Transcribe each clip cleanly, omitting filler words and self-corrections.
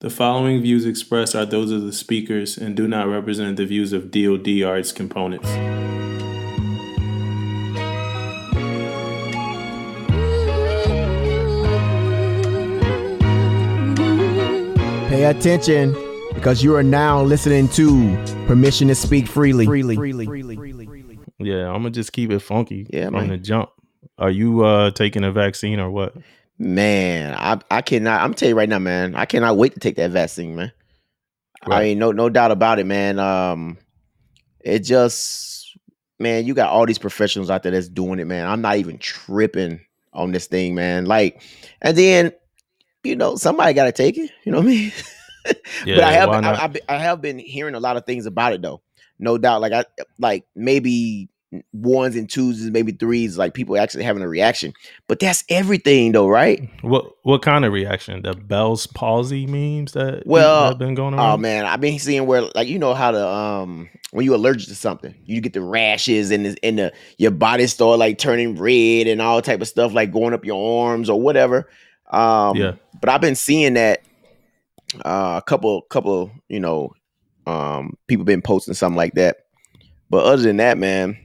The following views expressed are those of the speakers and do not represent the views of DoD or its components. Pay attention, because you are now listening to Permission to Speak Freely. Yeah, I'm gonna just keep it funky from the jump. Are you taking a vaccine or what? Man, I cannot. I'm telling you right now, man. I cannot wait to take that vaccine, man. Right. I mean, no doubt about it, man. It just, man, you got all these professionals out there that's doing it, man. I'm not even tripping on this thing, man. Like, and then, you know, somebody got to take it. You know what I mean? Yeah, but I have been hearing a lot of things about it, though. No doubt, like maybe ones and twos and maybe threes, like people actually having a reaction. But that's everything though, right? What kind of reaction? The Bell's palsy memes that have been going on? Oh man, I've been seeing where, like, you know how to when you're allergic to something, you get the rashes and your body start like turning red and all type of stuff, like going up your arms or whatever. But I've been seeing that a couple, you know, people been posting something like that. But other than that, man,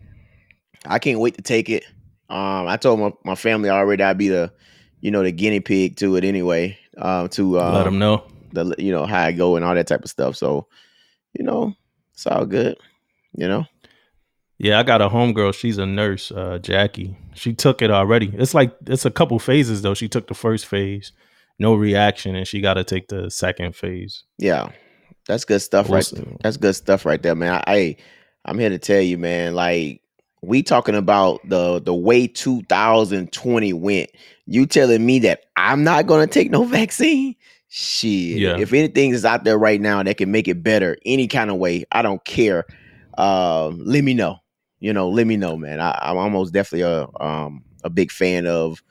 I can't wait to take it. I told my family already I'd be the guinea pig to it anyway. To let them know how I go and all that type of stuff. So, you know, it's all good. You know. Yeah, I got a homegirl. She's a nurse, Jackie. She took it already. It's a couple phases though. She took the first phase, no reaction, and she got to take the second phase. Yeah, that's good stuff, right? That's good stuff right there, man. I'm here to tell you, man. Like, we talking about the way 2020 went. You telling me that I'm not going to take no vaccine? Shit. Yeah. If anything is out there right now that can make it better any kind of way, I don't care. Let me know. You know, let me know, man. I'm almost definitely a big fan of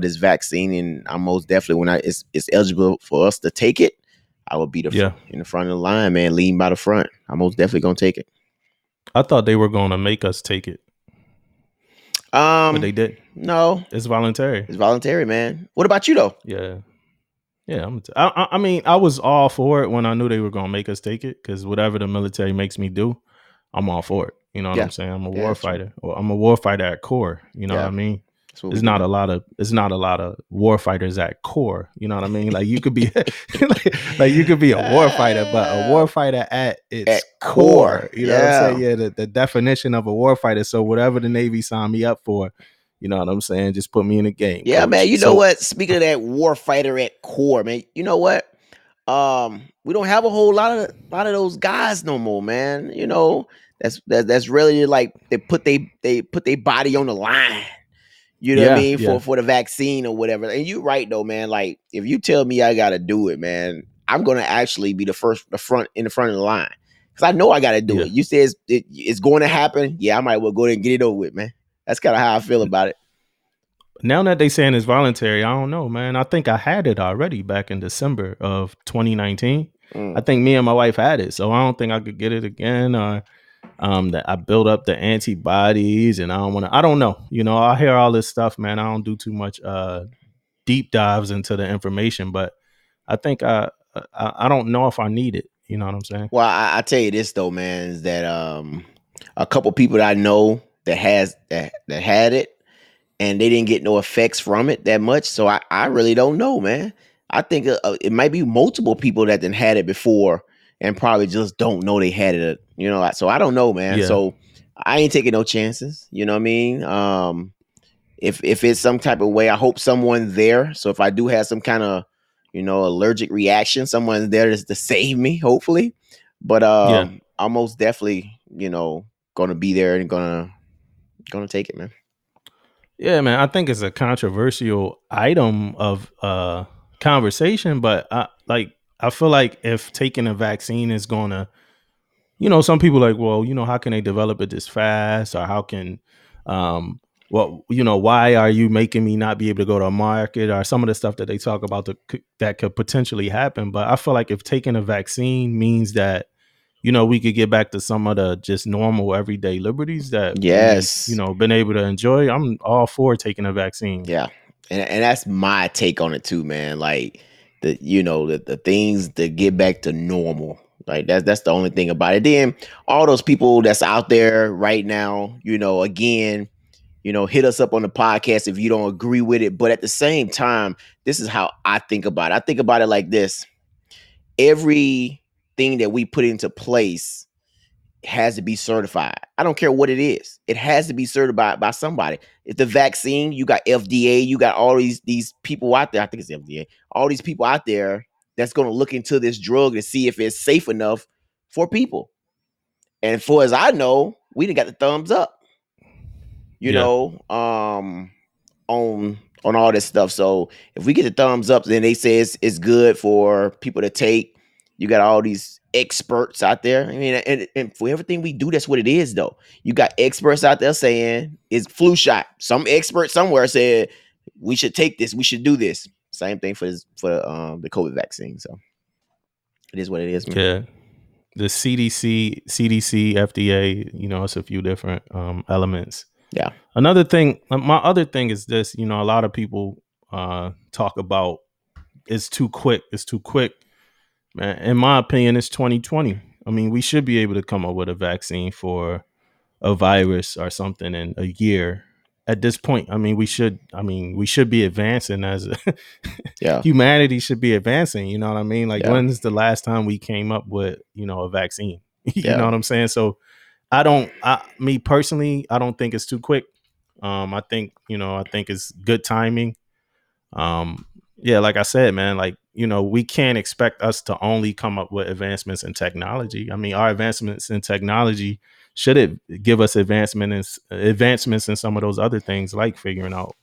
this vaccine, and I'm most definitely, when it's eligible for us to take it, I will be in the front of the line, man. Leading by the front. I'm most definitely going to take it. I thought they were going to make us take it. But they did. No, it's voluntary. It's voluntary, man. What about you though? Yeah. I mean, I was all for it when I knew they were gonna make us take it, because whatever the military makes me do, I'm all for it. You know what I'm saying? I'm a war fighter. Well, I'm a war fighter at core. You know what I mean? It's not a lot of war fighters at core. You know what I mean? Like, you could be like you could be a war fighter, but a war fighter at its core. You know what I'm saying? Yeah, the definition of a war fighter. So whatever the Navy signed me up for, you know what I'm saying? Just put me in the game. Yeah, coach. Man. You know what? Speaking of that war fighter at core, man, you know what? We don't have a whole lot of those guys no more, man. You know, that's really like they put their body on the line. You know what I mean? For the vaccine or whatever. And you're right though, man. Like, if you tell me I gotta do it, man, I'm gonna actually be the front of the line, because I know I gotta do it. You say it's going to happen. Yeah, I might well go there and get it over with, man. That's kind of how I feel about it. Now that they saying it's voluntary, I don't know, man. I think I had it already back in December of 2019. I think me and my wife had it, so I don't think I could get it again. That I build up the antibodies, and I don't know. You know, I hear all this stuff, man. I don't do too much deep dives into the information, but I think I don't know if I need it. You know what I'm saying? Well, I tell you this though, man, is that a couple people that I know that had it, and they didn't get no effects from it that much. So I really don't know, man. I think it might be multiple people that then had it before and probably just don't know they had it. You know, so I don't know, man. Yeah. So I ain't taking no chances. You know what I mean? If it's some type of way, I hope someone there. So if I do have some kind of, you know, allergic reaction, someone's there just to save me, hopefully. But I'm most definitely, you know, gonna be there and gonna take it, man. Yeah, man. I think it's a controversial item of conversation, but I feel like if taking a vaccine is gonna, you know, some people like, well, you know, how can they develop it this fast? Or how can, you know, why are you making me not be able to go to a market? Or some of the stuff that they talk about that could potentially happen. But I feel like if taking a vaccine means that, you know, we could get back to some of the just normal everyday liberties that, we've, you know, been able to enjoy, I'm all for taking a vaccine. Yeah. And that's my take on it too, man. Like, that, you know, the things to get back to normal. Like that's the only thing about it. Then all those people that's out there right now, you know, again, you know, hit us up on the podcast if you don't agree with it. But at the same time, this is how I think about it. I think about it like this. Everything that we put into place has to be certified. I don't care what it is. It has to be certified by somebody. If the vaccine, you got FDA, you got all these people out there. I think it's FDA. All these people out there that's going to look into this drug to see if it's safe enough for people. And for as I know, we done got the thumbs up, on all this stuff. So if we get the thumbs up, then they say it's good for people to take. You got all these experts out there. I mean, and for everything we do, that's what it is, though. You got experts out there saying it's flu shot. Some expert somewhere said we should take this. We should do this. Same thing for the COVID vaccine. So it is what it is, man. Yeah. The CDC, FDA, you know, it's a few different elements. Yeah. Another thing, my other thing is this, you know, a lot of people talk about it's too quick. Man, in my opinion, it's 2020. I mean, we should be able to come up with a vaccine for a virus or something in a year. At this point, I mean, we should be advancing as humanity should be advancing. You know what I mean? Like, when is the last time we came up with, you know, a vaccine? You know what I'm saying? So I don't think it's too quick. I think it's good timing. Like I said, man, like, you know, we can't expect us to only come up with advancements in technology. I mean, our advancements in technology should it give us advancements in some of those other things, like figuring out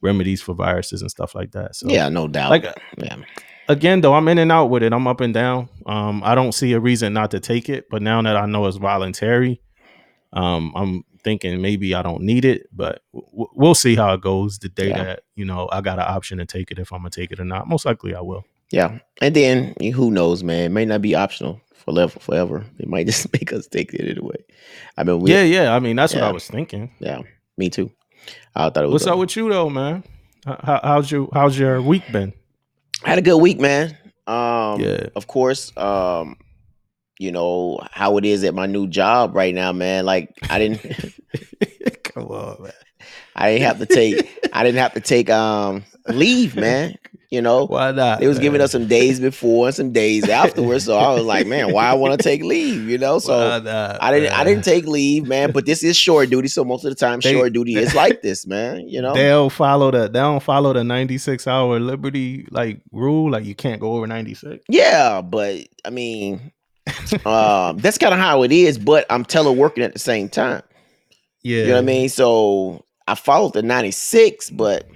remedies for viruses and stuff like that. So, yeah, no doubt. Like, again, though, I'm in and out with it. I'm up and down. I don't see a reason not to take it. But now that I know it's voluntary, I'm thinking maybe I don't need it, but we'll see how it goes the day that, you know, I got an option to take it if I'm going to take it or not. Most likely I will. Yeah. And then who knows, man, it may not be optional forever. It might just make us take it anyway. I mean, I mean, that's what I was thinking. Yeah, me too. I thought it was. What's up with you though, man? How's your week been? I had a good week, man. Of course, you know how it is at my new job right now, man. Like I didn't come on, man. I didn't have to take leave, man. You know, why not? It was giving us some days before and some days afterwards. So I was like, man, why I want to take leave, you know? So not, I didn't take leave, man. But this is shore duty, so most of the time shore duty is like this, man. You know, they don't follow the 96-hour liberty like rule, like you can't go over 96. Yeah, but I mean. That's kind of how it is, but I'm teleworking at the same time. Yeah, you know what I mean? So I followed the 96, but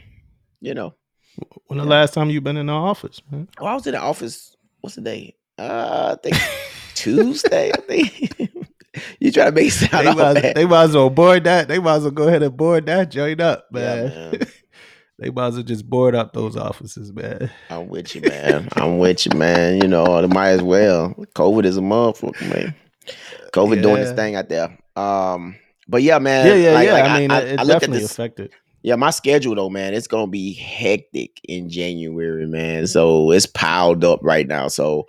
you know. When the last time you been in the office, man? Well, I was in the office, what's the day? I think Tuesday, I think. You try to make sound they might as well board that. They might as well go ahead and board that joint up, man. Yeah, man. They might as well just board up those offices, man. I'm with you, man. You know, they might as well. COVID is a motherfucker, man. COVID doing this thing out there. But yeah, man. I looked at this. Affected. Yeah, my schedule though, man, it's gonna be hectic in January, man. So it's piled up right now. So,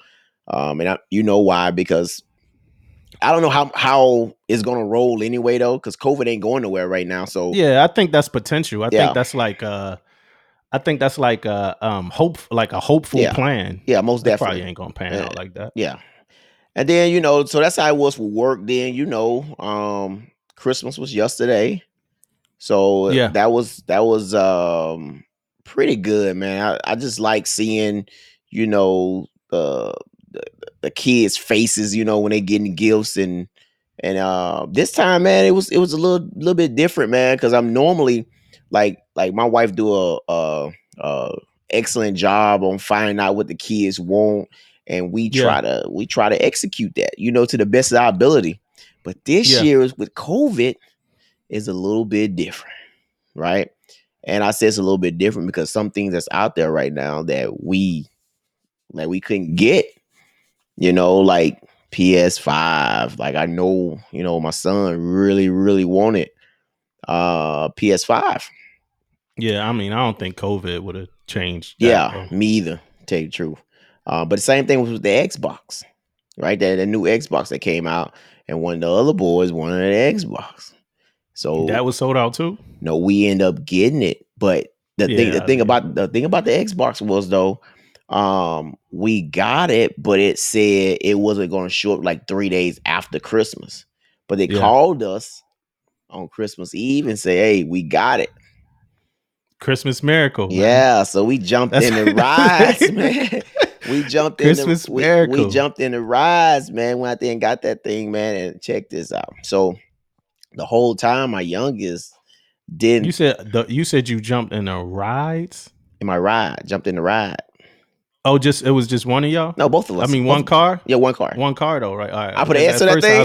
and you know why? Because I don't know how it's gonna roll anyway though, because COVID ain't going nowhere right now. So yeah, I think that's potential. I think that's like a hopeful plan. Yeah, most definitely. That probably ain't gonna pan out like that. Yeah, and then you know, so that's how it was for work. Then you know, Christmas was yesterday, so that was pretty good, man. I just like seeing, you know, the kids' faces, you know, when they getting gifts and this time, man, it was a little bit different, man, because I'm normally like my wife do a excellent job on finding out what the kids want, and we try to execute that, you know, to the best of our ability. But this year with COVID is a little bit different, right? And I say it's a little bit different because some things that's out there right now that we couldn't get. You know, like PS5, like I know, you know, my son really, really wanted PS5. Yeah, I mean, I don't think COVID would have changed that. Yeah, me either. tell you the truth. But the same thing was with the Xbox, right? The new Xbox that came out, and one of the other boys wanted an Xbox. So that was sold out too? No, we end up getting it. But the thing about the Xbox was, though, we got it, but it said it wasn't going to show up like 3 days after Christmas. But they called us on Christmas Eve and say, "Hey, we got it." Christmas miracle. Man. Yeah, so we jumped in the rides, man. We jumped in the rides, man. Went out there and got that thing, man. And check this out. So the whole time, my youngest didn't. You said you jumped in the rides. In my ride, jumped in the ride. Oh, it was just one of y'all? No, both of us. I mean, one car? Yeah, one car. One car, though, right? All right. I put an answer to that thing.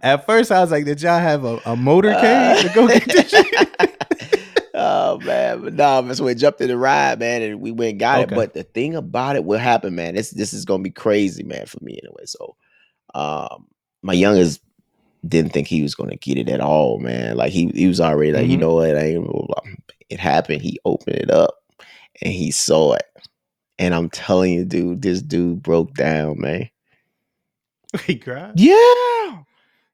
At first, I was like, did y'all have a motorcade to go get this shit? Oh, man. But no, so we jumped in the ride, man, and we went and got it. But the thing about it, what happened, man, this is going to be crazy, man, for me anyway. So my youngest didn't think he was going to get it at all, man. Like, he was already like, you know what? I ain't blah, blah. It happened. He opened it up, and he saw it. And I'm telling you, dude, this dude broke down, man. He cried? Yeah.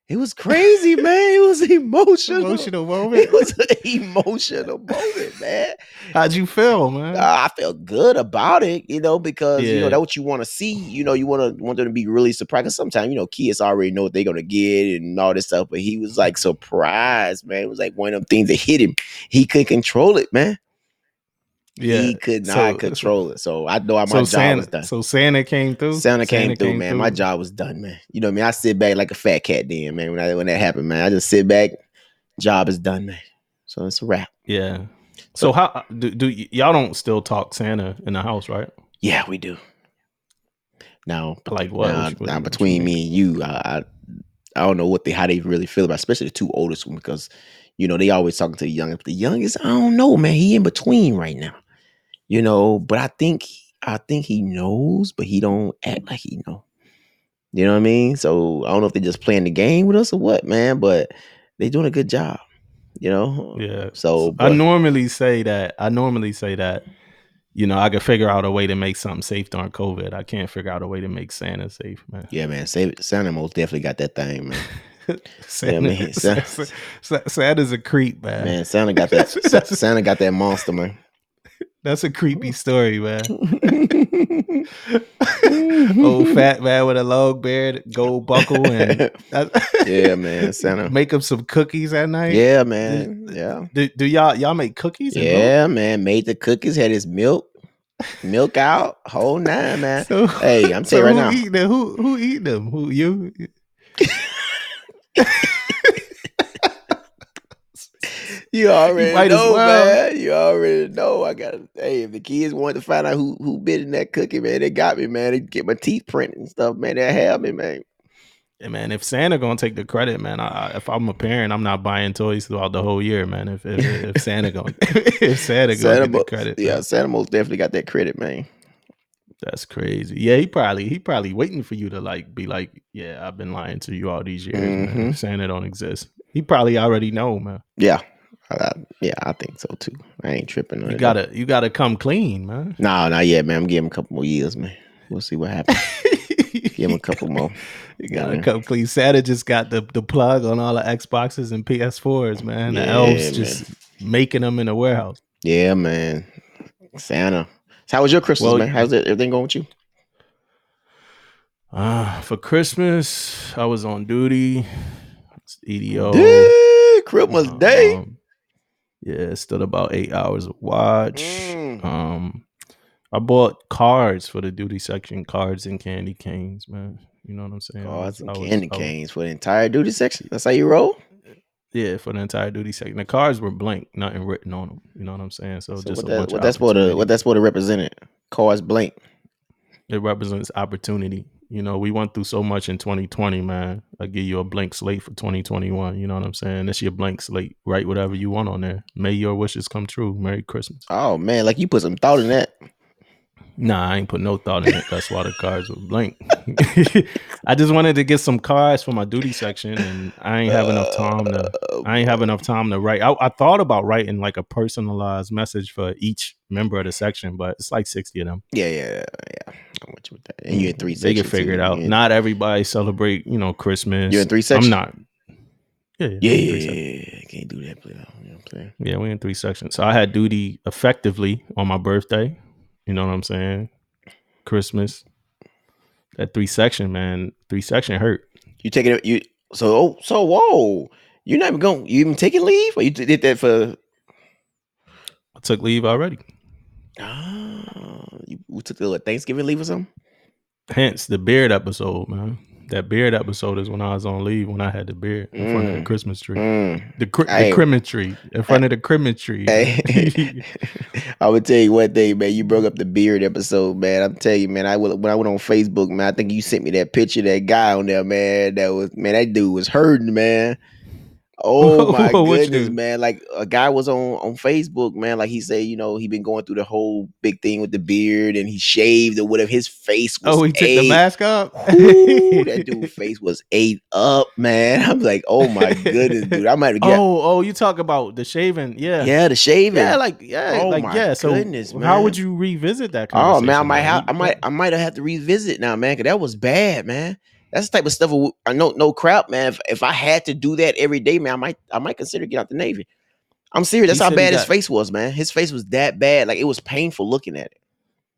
It was crazy, man. It was emotional. Emotional moment. It was an emotional moment, man. How'd you feel, man? I felt good about it, because, that's what you want to see. You want them to be really surprised. Because sometimes, kids already know what they're going to get and all this stuff. But he was, like, surprised, man. It was like one of them things that hit him. He couldn't control it, man. Yeah, he could not control it. So I know my job was done. So Santa came through. Santa came through, man. My job was done, man. You know what I mean? I sit back like a fat cat then, man. When that happened, man, I just sit back. Job is done, man. So it's a wrap. Yeah. So how do y'all don't still talk Santa in the house, right? Yeah, we do. Now, like what? Now between me and you, I don't know how they really feel about, especially the two oldest ones, because they always talking to the youngest. But the youngest, I don't know, man. He in between right now. But I think he knows, but he don't act like he know. You know what I mean? So I don't know if they're just playing the game with us or what, man, but they're doing a good job, Yeah. So I normally say that, I could figure out a way to make something safe during COVID. I can't figure out a way to make Santa safe, man. Yeah, man. Santa most definitely got that thing, man. Santa's a creep, man. Man, Santa got that monster, man. That's a creepy story, man. Old fat man with a long beard, gold buckle, and yeah, man. Santa make up some cookies at night. Yeah, man. Yeah. Do y'all make cookies? Yeah, man. Made the cookies. Had his milk out. Whole nine, man. So, hey, I'm telling you right now. Who eat them? Who you? You already know, man. You already know. If the kids wanted to find out who bit in that cookie, man, they got me, man. They get my teeth printed and stuff, man. They have me, man. Yeah, man, if Santa gonna take the credit, man, if I'm a parent, I'm not buying toys throughout the whole year, man. If Santa gonna get the credit. Yeah, man. Santa most definitely got that credit, man. That's crazy. Yeah, he probably waiting for you to be like, yeah, I've been lying to you all these years, man. If Santa don't exist. He probably already know, man. Yeah. I think so too. I ain't tripping on it. You gotta come clean, man. No, not yet, man. I'm giving him a couple more years, man. We'll see what happens. Give him a couple more. You gotta come clean. Santa just got the plug on all the Xboxes and PS4s, man. The elves just making them in the warehouse. Yeah, man. Santa. So how was your Christmas, man? How's everything going with you? For Christmas, I was on duty. It's EDO. Christmas Day. Yeah, still about 8 hours of watch. I bought cards for the duty section, cards and candy canes, man. You know what I'm saying? Cards and candy canes for the entire duty section. That's how you roll? Yeah, for the entire duty section. The cards were blank, nothing written on them. You know what I'm saying? So just that's what it represented. Cards blank. It represents opportunity. We went through so much in 2020, man. I give you a blank slate for 2021. You know what I'm saying? That's your blank slate. Write whatever you want on there. May your wishes come true. Merry Christmas. Oh, man. Like you put some thought in that. Nah, I ain't put no thought in it. That's why the cards were blank. I just wanted to get some cards for my duty section, and I ain't have enough time to write. I thought about writing like a personalized message for each member of the section, but it's like 60 of them. Yeah. I'm with you with that. And you're in three sections. They can figure it out. Not everybody celebrate, you know, Christmas. You're in three sections? I'm not. Yeah. I can't do that. Play that. You know what I'm saying? Yeah, we're in three sections. So I had duty effectively on my birthday. You know what I'm saying? Christmas. That three section, man. Three section hurt. You taking it? Whoa. You're not even going. You even taking leave? Or you did that for? I took leave already. Ah, you took the Thanksgiving leave or something. Hence the beard episode, man. That beard episode is when I was on leave, when I had the beard in front of the Christmas tree. The Christmas tree. In front of the Christmas tree. I would tell you one thing, man. You broke up the beard episode, man. I'm telling you, man. When I went on Facebook, man, I think you sent me that picture of that guy on there, man. That dude was hurting, man. Oh, my goodness, man. Like, a guy was on Facebook, man. Like, he said, you know, he been going through the whole big thing with the beard, and he shaved or whatever. His face was he took the mask up? Ooh, that dude's face was ate up, man. I'm like, oh, my goodness, dude. I might have you talk about the shaving. Yeah. Yeah, the shaving. Yeah, goodness, man. How would you revisit that conversation? Oh, man, I might have to revisit now, man, because that was bad, man. That's the type of stuff. No crap, man. If I had to do that every day, man, I might consider getting out the Navy. I'm serious. That's how bad his face was, man. His face was that bad. Like, it was painful looking at it.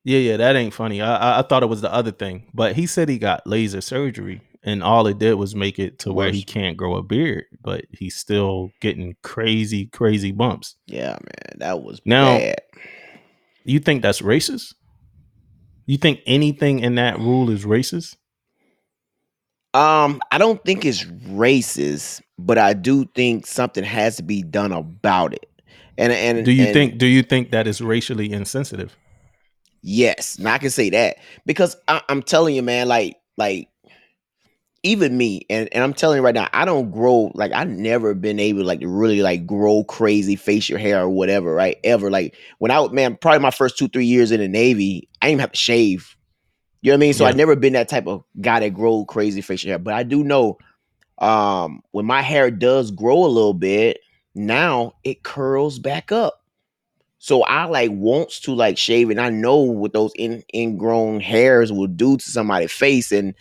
Yeah. That ain't funny. I thought it was the other thing, but he said he got laser surgery, and all it did was make it to where he can't grow a beard, but he's still getting crazy, crazy bumps. Yeah, man, that was bad. You think that's racist? You think anything in that rule is racist? I don't think it's racist, but I do think something has to be done about it. And do you think that is racially insensitive? Yes, and I can say that because I'm telling you, man, like even me, and I'm telling you right now, I don't grow, like, I've never been able to, like, to really, like, grow crazy facial hair or whatever, right? Ever. Like, when I probably my first 2-3 years in the Navy, I didn't even have to shave. You know what I mean? So yeah. I've never been that type of guy that grow crazy facial hair. But I do know when my hair does grow a little bit, now it curls back up. So I, like, wants to, like, shave. And I know what those ingrown hairs will do to somebody's face. And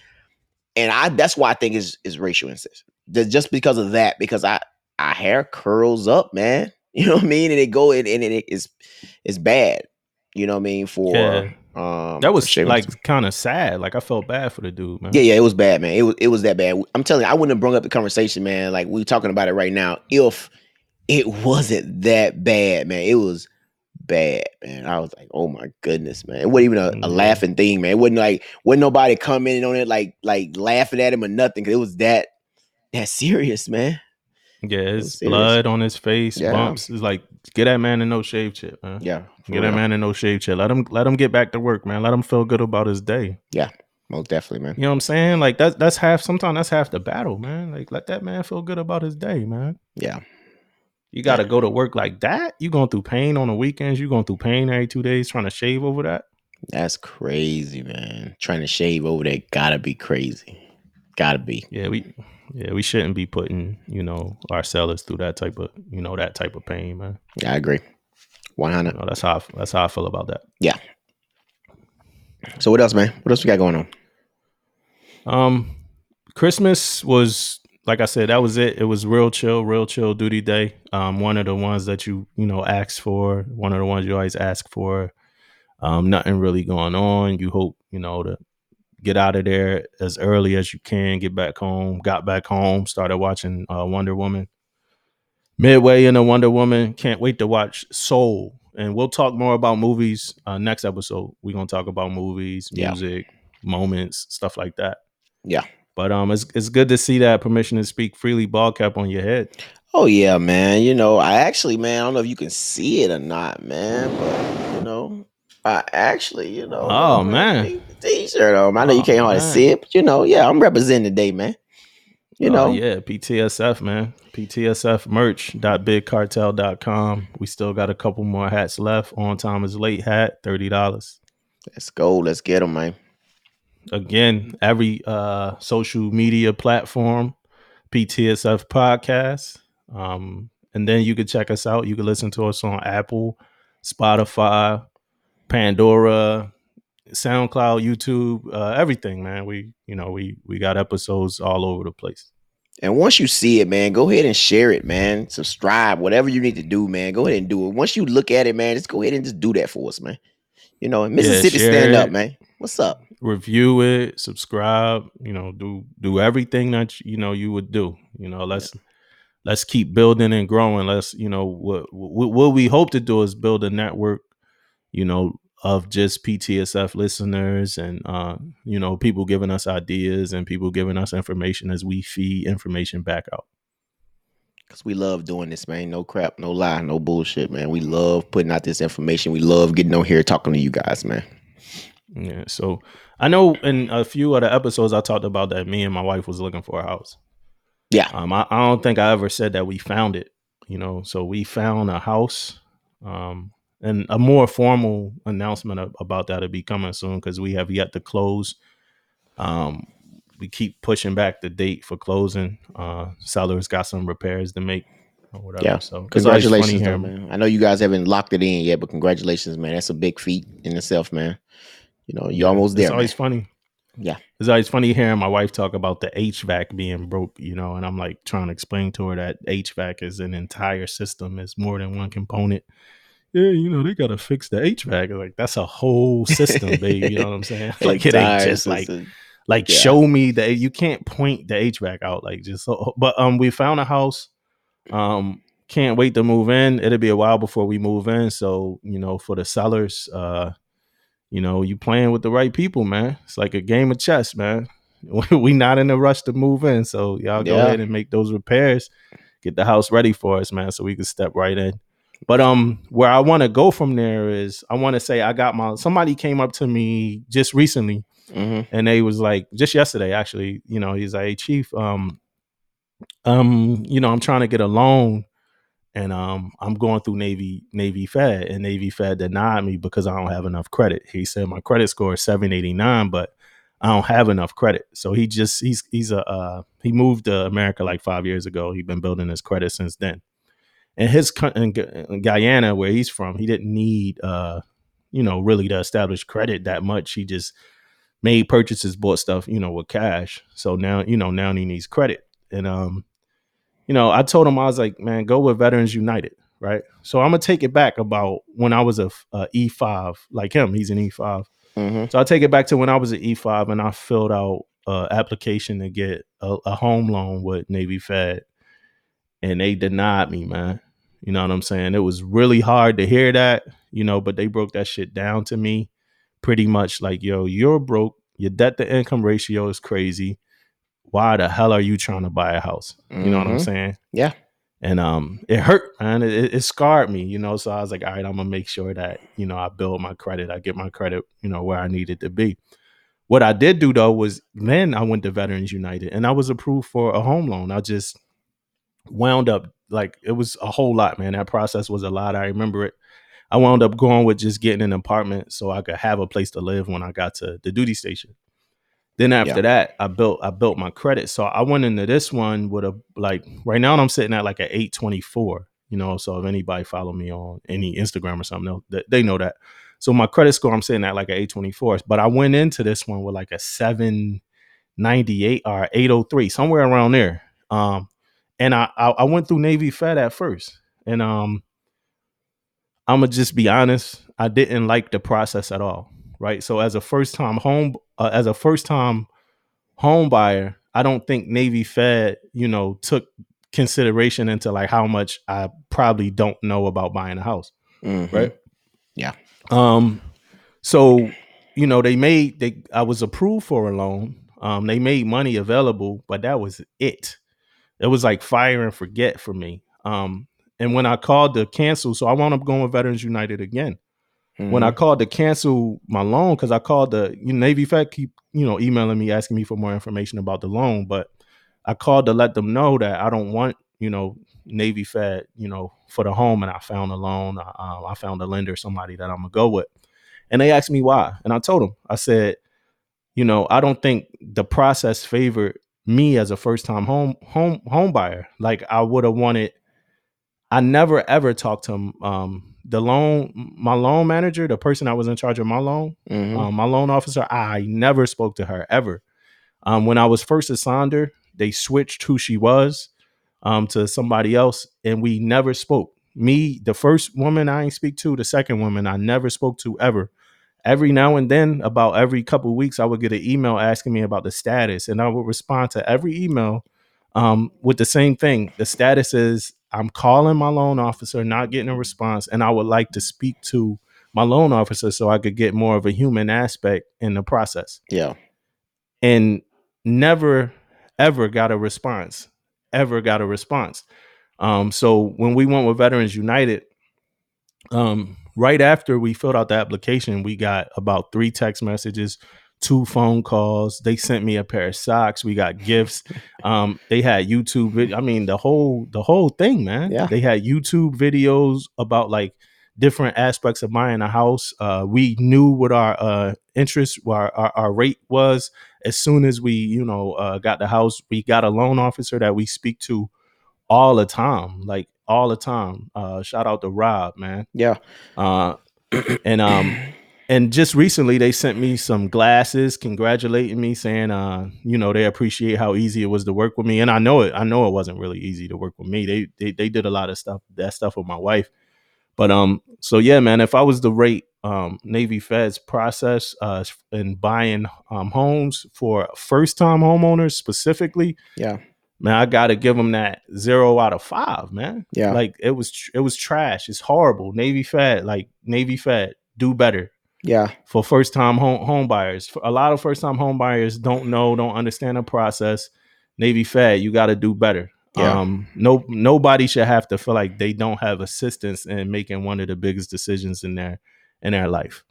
that's why I think it's racial insensitive. Just because of that. Because our hair curls up, man. You know what I mean? And it go in, and it's bad. You know what I mean? For... Yeah. That was like kind of sad. Like, I felt bad for the dude, man. Yeah, it was bad, man. It was that bad. I'm telling you, I wouldn't have brought up the conversation, man. Like, we're talking about it right now. If it wasn't that bad, man, it was bad, man. I was like, oh my goodness, man. It wasn't even a laughing thing, man. It wasn't like, wasn't nobody commenting on it, like laughing at him or nothing, because it was that serious, man. Yeah, it's blood on his face, bumps. It's like, get that man in no shave chip, man. Yeah. Get that man in no shave chip. Let him get back to work, man. Let him feel good about his day. Yeah, most definitely, man. You know what I'm saying? Like, that's half the battle, man. Like, let that man feel good about his day, man. Yeah. You got to go to work like that? You going through pain on the weekends? You going through pain every 2 days trying to shave over that? That's crazy, man. Trying to shave over that gotta be crazy. Gotta be. Yeah, we shouldn't be putting, you know, ourselves through that type of, you know, that type of pain, man. Yeah, I agree. 100. You know, that's how I feel about that. Yeah. So what else, man? What else we got going on? Christmas was, like I said, that was it. It was real chill duty day. One of the ones that you know, asked for, one of the ones you always ask for. Nothing really going on. You hope, you know, to get out of there as early as you can, get back home. Got back home, started watching Wonder Woman. Midway in the Wonder Woman, can't wait to watch Soul. And we'll talk more about movies next episode. We're going to talk about movies, music, moments, stuff like that. Yeah. But it's good to see that Permission to Speak Freely ball cap on your head. Oh, yeah, man. You know, I actually, man, I don't know if you can see it or not, man, but, you know, I actually, you know. Oh, man. T-shirt on. I know you can't hardly see it, but, you know, yeah, I'm representing today, man. You know. Yeah, PTSF, man. PTSF merch.bigcartel.com. We still got a couple more hats left. On Time is Late hat, $30. Let's go. Let's get them, man. Again, every social media platform, PTSF podcast. And then you can check us out. You can listen to us on Apple, Spotify, Pandora, SoundCloud, YouTube, everything, man. We got episodes all over the place. And once you see it, man, go ahead and share it, man. Subscribe, whatever you need to do, man. Go ahead and do it. Once you look at it, man, just go ahead and just do that for us, man. You know, Mississippi, stand up, man. What's up? Review it, subscribe, you know, do everything that, you know, you would do. You know, let's keep building and growing. Let's, you know, what we hope to do is build a network, you know, of just PTSF listeners and, you know, people giving us ideas and people giving us information as we feed information back out. Because we love doing this, man. No crap, no lie, no bullshit, man. We love putting out this information. We love getting on here talking to you guys, man. Yeah, so I know in a few other episodes I talked about that me and my wife was looking for a house. Yeah. I don't think I ever said that we found it, you know. So we found a house, and a more formal announcement about that will be coming soon because we have yet to close. We keep pushing back the date for closing. Seller's got some repairs to make or whatever. Yeah. So congratulations, though, man. I know you guys haven't locked it in yet, but congratulations, man. That's a big feat in itself, man. You know, you're almost there. It's always funny. Yeah. It's always funny hearing my wife talk about the HVAC being broke, you know, and I'm like trying to explain to her that HVAC is an entire system. It's more than one component. Yeah, you know, they got to fix the HVAC. Like, that's a whole system, babe. You know what I'm saying? Like, it ain't just like yeah. Show me that you can't point the HVAC out. Like, just so, but we found a house. Can't wait to move in. It'll be a while before we move in. So, you know, for the sellers, you know, you playing with the right people, man. It's like a game of chess, man. We not in a rush to move in. So y'all go ahead and make those repairs. Get the house ready for us, man, so we can step right in. But where I want to go from there is I want to say I got my, somebody came up to me just recently and they was like, just yesterday, actually, you know, he's like, hey, Chief, you know, I'm trying to get a loan and I'm going through Navy Fed and Navy Fed denied me because I don't have enough credit. He said my credit score is 789, but I don't have enough credit. So he just, he moved to America like 5 years ago. He's been building his credit since then. And in Guyana, where he's from, he didn't need, you know, really to establish credit that much. He just made purchases, bought stuff, you know, with cash. So now, you know, now he needs credit. And, you know, I told him, I was like, man, go with Veterans United, right? So I'm going to take it back about when I was a E5, like him, he's an E5. Mm-hmm. So I take it back to when I was an E5 and I filled out an application to get a home loan with Navy Fed. And they denied me, man. You know what I'm saying? It was really hard to hear that, you know, but they broke that shit down to me pretty much like, yo, you're broke. Your debt to income ratio is crazy. Why the hell are you trying to buy a house? You know what I'm saying? Yeah. And it hurt, man. It scarred me, you know? So I was like, all right, I'm going to make sure that, you know, I build my credit. I get my credit, you know, where I need it to be. What I did do, though, was then I went to Veterans United and I was approved for a home loan. I just wound up, like, it was a whole lot, man. That process was a lot. I remember it. I wound up going with just getting an apartment so I could have a place to live when I got to the duty station. Then after that, I built my credit. So I went into this one with a, like, right now I'm sitting at like an 824, you know, so if anybody follow me on any Instagram or something, they know that. So my credit score, I'm sitting at like an 824, but I went into this one with like a 798 or 803, somewhere around there. And I went through Navy Fed at first. And I'm going to just be honest. I didn't like the process at all. Right. So as a first time home buyer, I don't think Navy Fed, you know, took consideration into like how much I probably don't know about buying a house. Mm-hmm. Right. Yeah. So, you know, I was approved for a loan. They made money available, but that was it. It was like fire and forget for me. And when I called to cancel, so I wound up going with Veterans United again. Mm-hmm. When I called to cancel my loan, because I called the Navy Fed keep, you know, emailing me, asking me for more information about the loan. But I called to let them know that I don't want, you know, Navy Fed, you know, for the home. And I found a loan. I found a lender, somebody that I'm going to go with. And they asked me why. And I told them, I said, you know, I don't think the process favored me as a first time home buyer. Like I would have wanted, I never, ever talked to him. My loan manager, the person I was in charge of my loan, my loan officer, I never spoke to her ever. When I was first assigned her, they switched who she was to somebody else, and we never spoke. Me, the first woman I ain't speak to, the second woman I never spoke to ever. Every now and then, about every couple of weeks, I would get an email asking me about the status, and I would respond to every email with the same thing. The status is, I'm calling my loan officer, not getting a response, and I would like to speak to my loan officer so I could get more of a human aspect in the process. Yeah. And never, ever got a response, So when we went with Veterans United, right after we filled out the application, we got about 3 text messages, 2 phone calls. They sent me a pair of socks. We got gifts. They had YouTube videos. I mean, the whole thing, man. Yeah. They had YouTube videos about like different aspects of buying a house. We knew what our interest, our rate was. As soon as we, got the house, we got a loan officer that we speak to all the time, shout out to Rob, man. Yeah. And just recently they sent me some glasses congratulating me, saying, they appreciate how easy it was to work with me. And I know it wasn't really easy to work with me. They did a lot of stuff with my wife. But so yeah, man, if I was to rate Navy Fed's process in buying homes for first time homeowners specifically, yeah, man, I got to give them that 0 out of 5, man. Yeah. Like it was trash. It's horrible. Navy Fed, do better. Yeah. For first time home buyers. A lot of first time home buyers don't understand the process. Navy Fed, you got to do better. Yeah. Nobody should have to feel like they don't have assistance in making one of the biggest decisions in their life.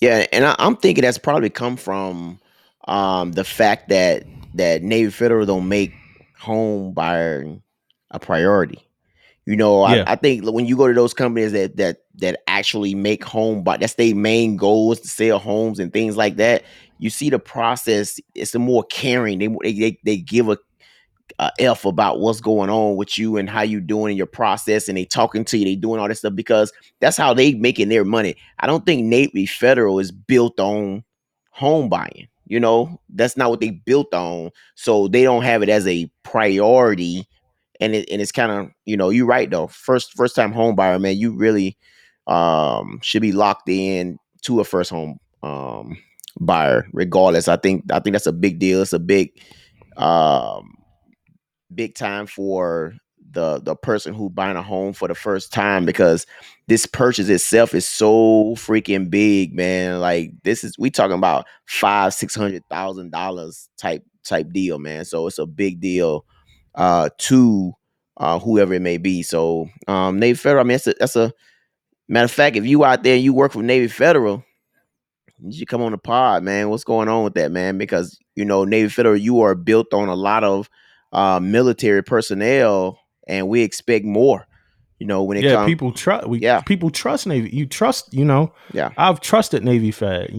Yeah. And I'm thinking that's probably come from, the fact that Navy Federal don't make home buying a priority. Yeah. I think when you go to those companies that actually make home buy, that's their main goal is to sell homes and things like that. You see the process; it's the more caring. They give a f about what's going on with you and how you doing in your process, and they talking to you. They doing all this stuff because that's how they making their money. I don't think Navy Federal is built on home buying. That's not what they built on. So they don't have it as a priority. And it's kind of, you're right though. First time home buyer, man, you really should be locked in to a first home buyer regardless. I think that's a big deal. It's a big time for the person who buying a home for the first time, because this purchase itself is so freaking big, man. Like we talking about $500,000-$600,000 type deal, man. So it's a big deal to whoever it may be. So Navy Federal, I mean, that's a matter of fact, if you out there and you work for Navy Federal, you should come on the pod, man. What's going on with that, man? Because Navy Federal, you are built on a lot of military personnel. And we expect more, when it comes. People trust Navy. You trust, Yeah. I've trusted Navy Fed,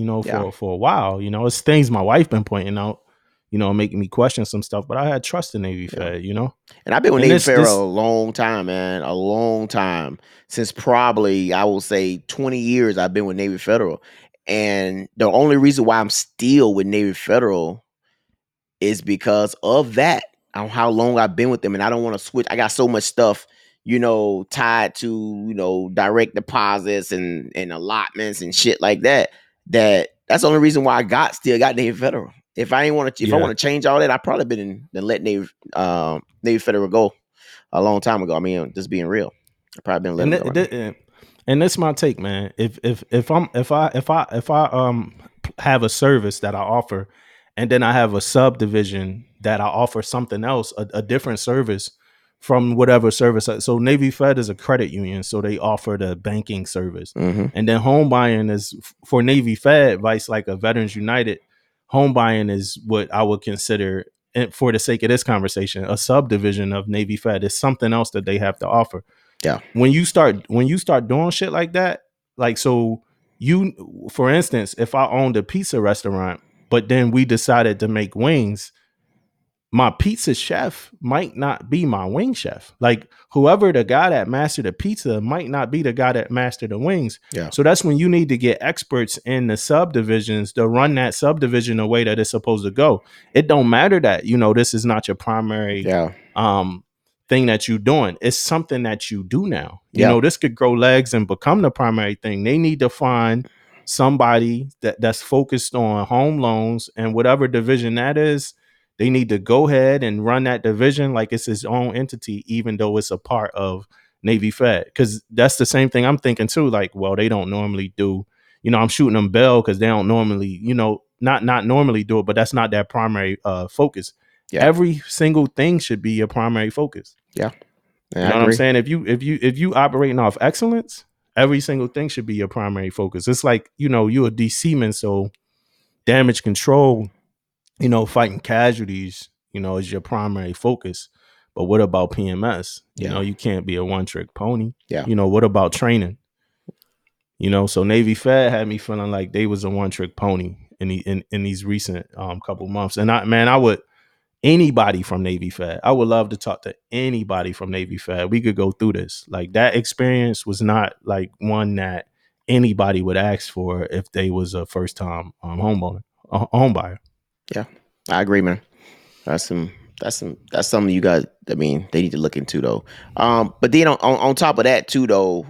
for a while. It's things my wife been pointing out, making me question some stuff. But I had trust in Navy Fed, And I've been with Navy Fed a long time, man. A long time. Since probably, I will say, 20 years I've been with Navy Federal. And the only reason why I'm still with Navy Federal is because of that. On how long I've been with them, and I don't want to switch. I got so much stuff, tied to, direct deposits and allotments and shit like that. That's the only reason why I still got Navy Federal. If I ain't want to, I want to change all that, I probably been let Navy Federal go a long time ago. I mean, just being real, I probably been letting it go. And that's my take, man. If I have a service that I offer, and then I have a subdivision that I offer something else, a different service from whatever service. So Navy Fed is a credit union, so they offer the banking service. Mm-hmm. And then home buying is, for Navy Fed advice, like a Veterans United, home buying is what I would consider, and for the sake of this conversation, a subdivision of Navy Fed. It's something else that they have to offer. Yeah. When you start doing shit like that, like, so you, for instance, if I owned a pizza restaurant, but then we decided to make wings, my pizza chef might not be my wing chef. Like, whoever the guy that mastered the pizza might not be the guy that mastered the wings. Yeah. So that's when you need to get experts in the subdivisions to run that subdivision the way that it's supposed to go. It don't matter that, you know, this is not your primary thing that you're doing. It's something that you do now. You know, this could grow legs and become the primary thing. They need to find somebody that's focused on home loans, and whatever division that is, they need to go ahead and run that division like it's its own entity, even though it's a part of Navy Fed. Because that's the same thing I'm thinking too. Like, well, they don't normally do, you know, I'm shooting them bell because they don't normally, you know, not normally do it, but that's not their primary focus. Yeah. Every single thing should be your primary focus. Yeah. You know what I'm saying? If you operating off excellence, every single thing should be your primary focus. It's like, you know, you're a DC man, so damage control, you know, fighting casualties, you know, is your primary focus. But what about PMS? You know, you can't be a one-trick pony. Yeah. You know, what about training? You know, so Navy Fed had me feeling like they was a one-trick pony in these recent couple months. And anybody from Navy Fed, I would love to talk to anybody from Navy Fed. We could go through this. Like, that experience was not like one that anybody would ask for if they was a first-time homebuyer. Yeah, I agree, man. That's something you guys, I mean, they need to look into though. But then on top of that too, though,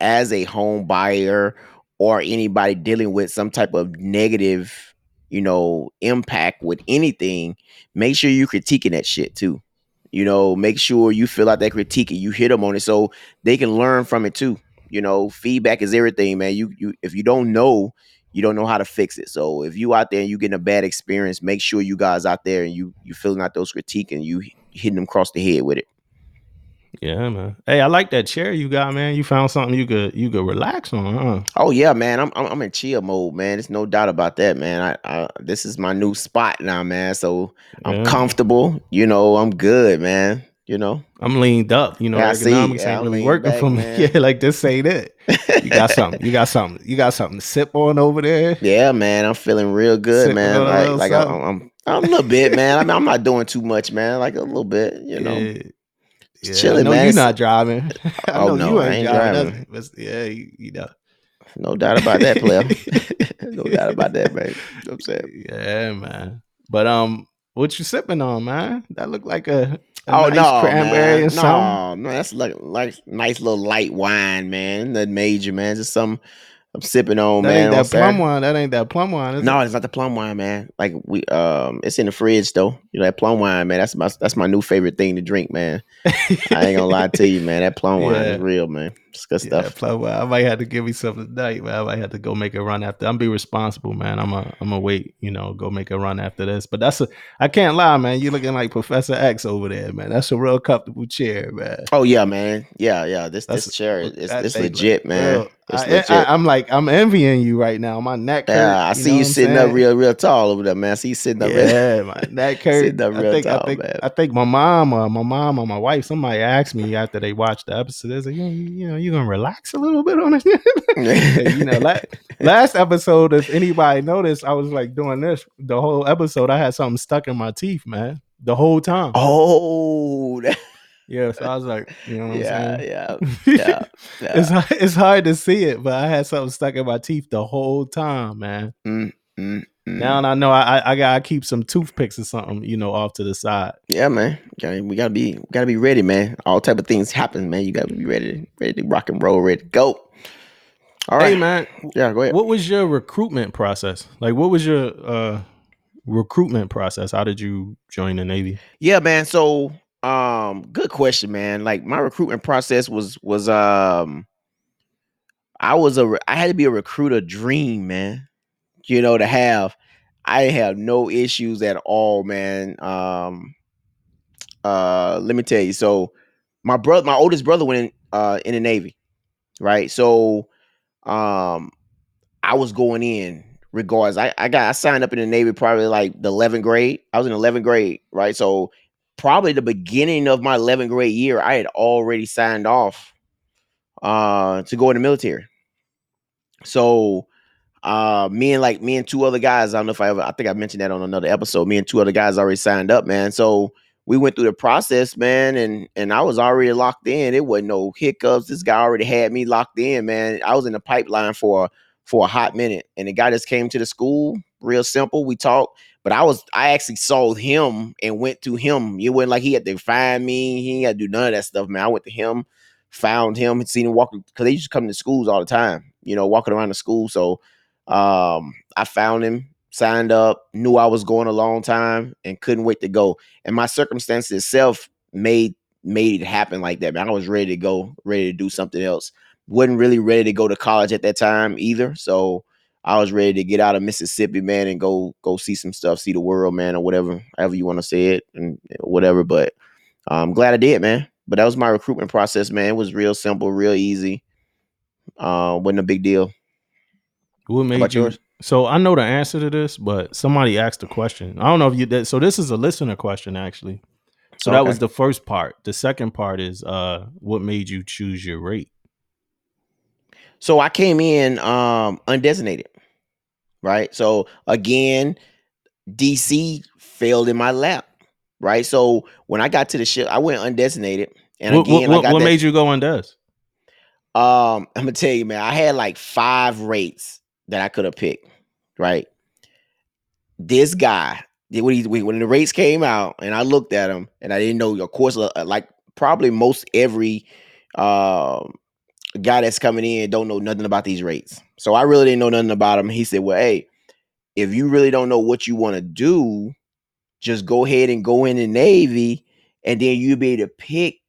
as a home buyer or anybody dealing with some type of negative, you know, impact with anything, make sure you're critiquing that shit too. You know, make sure you fill out that critique and you hit them on it so they can learn from it too. You know, feedback is everything, man. You if you don't know, you don't know how to fix it. So if you out there and you getting a bad experience, make sure you guys out there and you filling out those critique and you hitting them across the head with it. Yeah, man. Hey, I like that chair you got, man. You found something you could relax on, huh? Oh yeah, man. I'm in chill mode, man. There's no doubt about that, man. I this is my new spot now, man. So I'm comfortable. You know, I'm good, man. You know, I'm leaned up. You know, economics ain't really working for me. Man. Yeah, like, this ain't it. You got something to sip on over there. Yeah, man. I'm feeling real good, man. Like I'm a little bit, man. I mean, I'm not doing too much, man. Like a little bit, you know. Yeah. Yeah, chilling, I know, man. You're not driving. I ain't driving. But yeah, you know. No doubt about that, player. No doubt about that, man. You know what I'm saying? Yeah, man. But what you sipping on, man? That look like a nice cranberry or something. No, that's like nice little light wine, man. Nothing major, man. Just something I'm sipping on, man. That ain't that plum wine. No, it's not the plum wine, man. Like, we, it's in the fridge though. You know, that plum wine, man. That's my new favorite thing to drink, man. I ain't gonna lie to you, man. That plum wine is real, man. It's good stuff. That plum wine. I might have to give me something tonight, man. I might have to go make a run after. I'm be responsible, man. I'm a wait. You know, go make a run after this. But I can't lie, man. You're looking like Professor X over there, man. That's a real comfortable chair, man. Oh yeah, man. Yeah. This chair is it's legit, like, man. Real. I'm like, I'm envying you right now. My neck hurt. Yeah, I see you sitting up real, real tall over there, man. I see you sitting up real. Yeah, my neck hurt. Sitting up real tall, man. I think my mom or my wife, somebody asked me after they watched the episode, they said, you know, you going to relax a little bit on it? You know, last episode, if anybody noticed, I was like doing this. The whole episode, I had something stuck in my teeth, man. The whole time. Oh, yeah, so I was like, you know what I'm saying? Yeah. It's hard to see it, but I had something stuck in my teeth the whole time, man. Now I know I gotta keep some toothpicks or something, you know, off to the side. Yeah, man. We gotta be ready, man. All type of things happen, man. You gotta be ready to rock and roll, ready to go. All right, hey, man. Yeah, go ahead. What was your recruitment process? Like, what was your recruitment process? How did you join the Navy? Yeah, man. So. Good question, man. Like, my recruitment process I had to be a recruiter dream, man. You know, I have no issues at all, man. Let me tell you. So my oldest brother went in the Navy, right? So, I was going in regardless. I signed up in the Navy probably like the 11th grade. I was in 11th grade, right? So probably the beginning of my 11th grade year, I had already signed off to go in the military. So Me and two other guys, I don't know if I think I mentioned that on another episode. Me and two other guys already signed up, man. So we went through the process, man, and I was already locked in. It wasn't no hiccups. This guy already had me locked in, man. I was in the pipeline for a hot minute, and the guy just came to the school. Real simple. We talked, but I actually saw him and went to him. It wasn't like he had to find me. He ain't got to do none of that stuff, man. I went to him, found him, and seen him walking, because they used to come to schools all the time, you know, walking around the school. So I found him, signed up, knew I was going a long time, and couldn't wait to go. And my circumstance itself made it happen like that, man. I was ready to go, ready to do something else. Wasn't really ready to go to college at that time either. So I was ready to get out of Mississippi, man, and go see some stuff, see the world, man, or whatever, however you want to say it and whatever. But I'm glad I did, man. But that was my recruitment process, man. It was real simple, real easy. Wasn't a big deal. What made about you? Yours? So I know the answer to this, but somebody asked a question. I don't know if you did. So this is a listener question, actually. So okay. That was the first part. The second part is what made you choose your rate? So I came in undesignated, right? So again, DC failed in my lap, right? So when I got to the ship, I went undesignated. And what made you go undes? I'm gonna tell you, man. I had like 5 rates that I could have picked, right? This guy, when the rates came out, and I looked at him, and I didn't know. Of course, like probably most every guy that's coming in don't know nothing about these rates. So I really didn't know nothing about them. He said, well, hey, if you really don't know what you want to do, just go ahead and go in the Navy, and then you'll be able to pick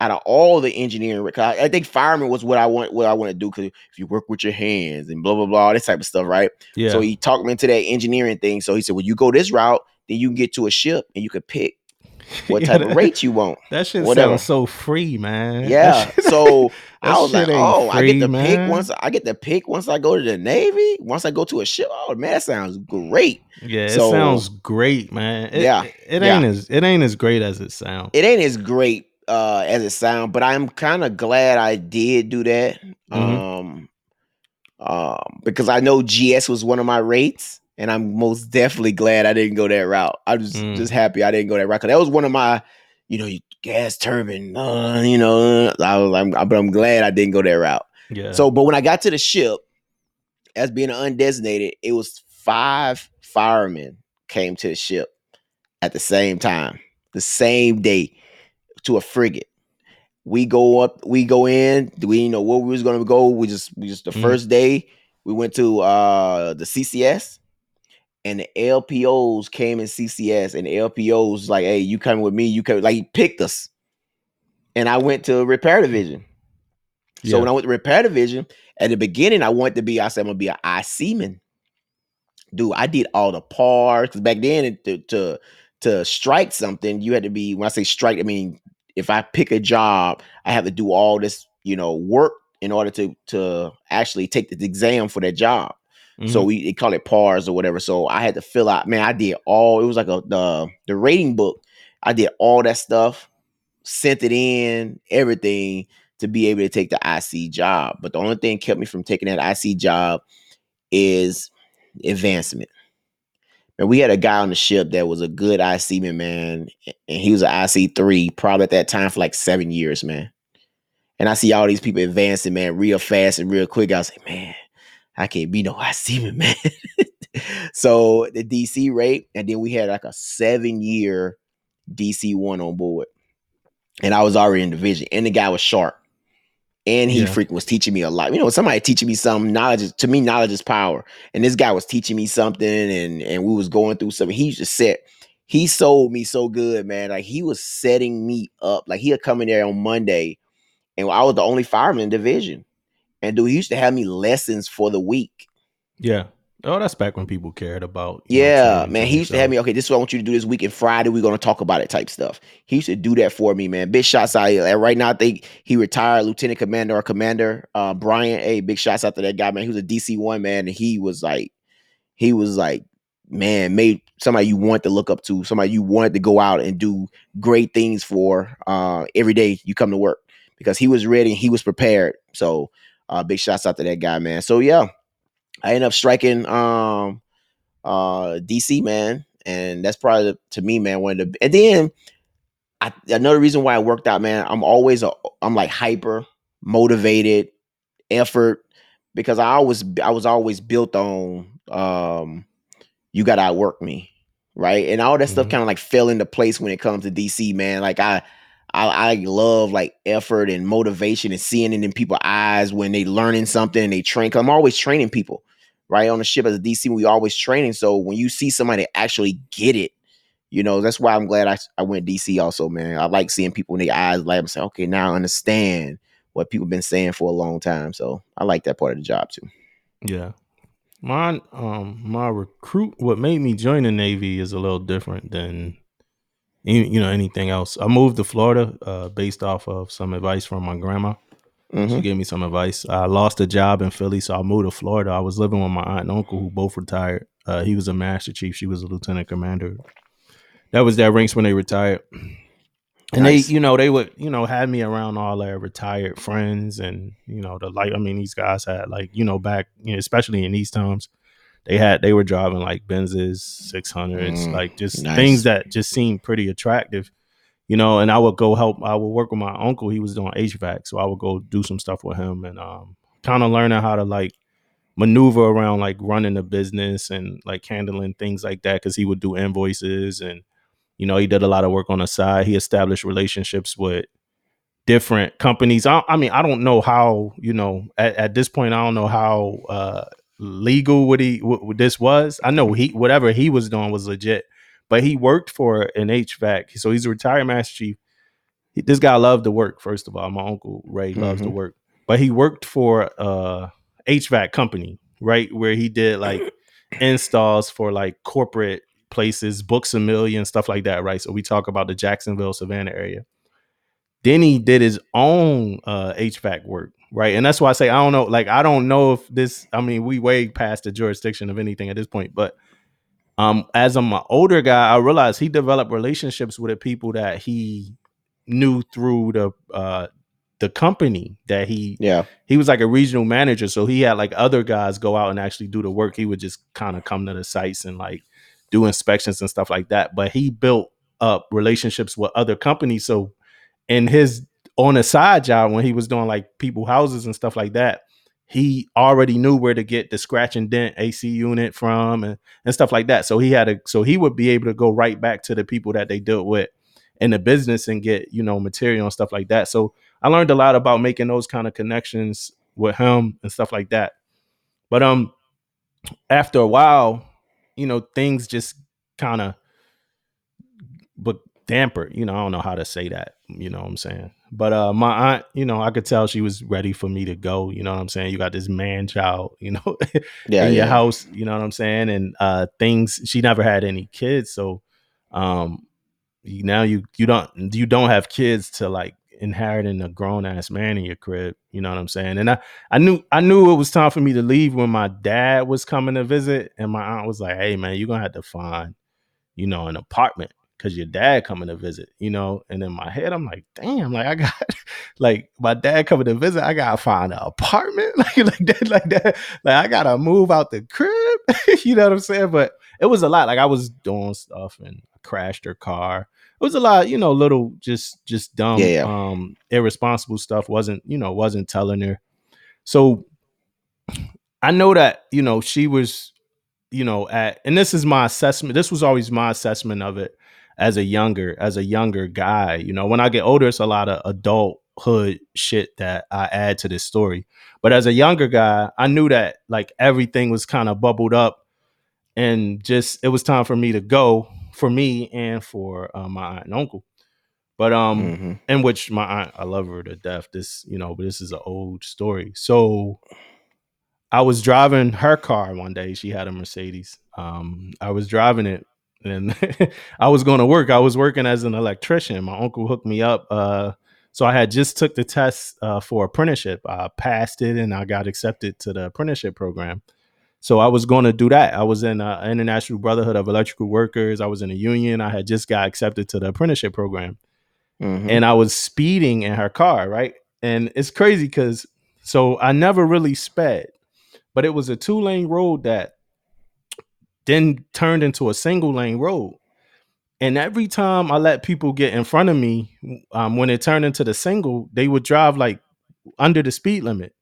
out of all the engineering. I think fireman was what I want to do, because if you work with your hands and blah, blah, blah, this type of stuff, right? Yeah. So he talked me into that engineering thing. So he said, well, you go this route, then you can get to a ship and you can pick what type of rate you want. That shit sounds so free, man. Yeah. So I was like, oh, free, I get to pick once I go to the Navy, once I go to a ship. Oh man, that sounds great. Yeah, so, it sounds great, man. It ain't as great as it sounds, but I'm kind of glad I did do that. Mm-hmm. Because I know GS was one of my rates. And I'm most definitely glad I didn't go that route. I'm just happy I didn't go that route. Cause that was one of my, gas turbine. But I'm glad I didn't go that route. Yeah. So, but when I got to the ship, as being undesignated, it was 5 firemen came to the ship at the same time, the same day, to a frigate. We go up, we go in. We didn't know where we was gonna go. We just the first day we went to the CCS. And the LPOs came in CCS, and the LPOs like, hey, you come with me. You come, like, he picked us. And I went to repair division. Yeah. So when I went to repair division, at the beginning, I said, I'm going to be an IC man. Dude, I did all the parts. Because back then, to strike something, you had to be, when I say strike, I mean, if I pick a job, I have to do all this, work in order to actually take the exam for that job. Mm-hmm. So they call it PARs or whatever. So I had to fill out, man, it was like the rating book. I did all that stuff, sent it in, everything to be able to take the IC job. But the only thing kept me from taking that IC job is advancement. And we had a guy on the ship that was a good IC man, and he was an IC3 probably at that time for like 7 years, man. And I see all these people advancing, man, real fast and real quick. I was like, man, I can't be no IC man. So the DC rate, and then we had like a 7-year DC-1 on board. And I was already in division, and the guy was sharp. And he freaking was teaching me a lot. Somebody teaching me some knowledge. To me, knowledge is power. And this guy was teaching me something, and we was going through something. He sold me so good, man. Like, he was setting me up. Like, he'll come in there on Monday, and I was the only fireman in division. And dude, he used to have me lessons for the week. Yeah. Oh, that's back when people cared about. Yeah, man. He used to have me, okay, this is what I want you to do this week, and Friday we're going to talk about it type stuff. He used to do that for me, man. Big shots out here. And right now, I think he retired Lieutenant Commander or Commander Brian. Hey, big shots out to that guy, man. He was a DC-1, man. And he was like, man, made somebody you want to look up to, somebody you wanted to go out and do great things for every day you come to work, because he was ready and he was prepared. So, big shots out to that guy, man. So yeah, I ended up striking DC, man. And that's probably, to me, man, one of the, and then another reason why it worked out, man, I'm like hyper motivated effort, because I was always built on, you got to outwork me. Right. And all that stuff kind of like fell into place when it comes to DC, man. Like I love like effort and motivation and seeing it in people's eyes when they learning something and they train. 'Cause I'm always training people, right? On the ship as a DC, we always training. So when you see somebody actually get it, you know, that's why I'm glad I went DC also, man. I like seeing people in their eyes light up and say, okay, now I understand what people been saying for a long time. So I like that part of the job too. Yeah. My what made me join the Navy is a little different than, you know, anything else. I moved to Florida based off of some advice from my grandma. Mm-hmm. She gave me some advice. I lost a job in Philly, so I moved to Florida. I was living with my aunt and uncle who both retired. He was a master chief. She was a lieutenant commander. That was their ranks when they retired. And nice. They, you know, they would, you know, have me around all their retired friends and, you know, the like, I mean, these guys had like, you know, back, you know, especially in these times, they were driving like Benzes, 600s, like just nice. Things that just seemed pretty attractive, you know, and I would work with my uncle. He was doing HVAC. So I would go do some stuff with him and kind of learning how to like maneuver around like running a business and like handling things like that. 'Cause he would do invoices and, you know, he did a lot of work on the side. He established relationships with different companies. I don't know how, you know, at this point, I don't know how legal this was. I know whatever he was doing was legit, but he worked for an HVAC. So he's a retired master chief. This guy loved to work, first of all. My uncle Ray loves to work, but he worked for a HVAC company, right, where he did like installs for like corporate places, Books a Million, stuff like that, right? So we talk about the Jacksonville, Savannah area. Then he did his own HVAC work, right? And that's why I say I don't know if this, I mean, we way past the jurisdiction of anything at this point, but as I'm an older guy, I realized he developed relationships with the people that he knew through the company that he was like a regional manager, so he had like other guys go out and actually do the work. He would just kind of come to the sites and like do inspections and stuff like that. But he built up relationships with other companies. So on a side job, when he was doing like people houses and stuff like that, he already knew where to get the scratch and dent AC unit from and stuff like that. So so he would be able to go right back to the people that they dealt with in the business and get, you know, material and stuff like that. So I learned a lot about making those kind of connections with him and stuff like that. But after a while, you know, things just kind of damper, you know, I don't know how to say that, you know what I'm saying? But my aunt, you know, I could tell she was ready for me to go, you know what I'm saying? You got this man child, you know, in your house, you know what I'm saying? And things, she never had any kids. So now you don't have kids to like inheriting a grown ass man in your crib, you know what I'm saying? And I knew it was time for me to leave when my dad was coming to visit, and my aunt was like, "Hey man, you're gonna have to find, you know, an apartment because your dad coming to visit, you know." And in my head, I'm like, "Damn, like I got like my dad coming to visit, I gotta find an apartment like that, like I gotta move out the crib," you know what I'm saying? But it was a lot. Like I was doing stuff and I crashed her car. It was a lot, you know, little just dumb, irresponsible stuff. Wasn't telling her. So I know that, you know, she was, you know, and this is my assessment. This was always my assessment of it as a younger guy. You know, when I get older, it's a lot of adulthood shit that I add to this story. But as a younger guy, I knew that like everything was kind of bubbled up and just, it was time for me to go. For me and for my aunt and uncle, but in which my aunt, I love her to death. This, you know, but this is an old story. So I was driving her car one day. She had a Mercedes. I was driving it, and I was going to work. I was working as an electrician. My uncle hooked me up. So I had just took the test for apprenticeship. I passed it, and I got accepted to the apprenticeship program. So I was going to do that. I was in International Brotherhood of Electrical Workers. I was in a union. I had just got accepted to the apprenticeship program. Mm-hmm. And I was speeding in her car, right? And it's crazy because, so I never really sped. But it was a 2-lane road that then turned into a 1-lane road. And every time I let people get in front of me, when it turned into the single, they would drive like under the speed limit.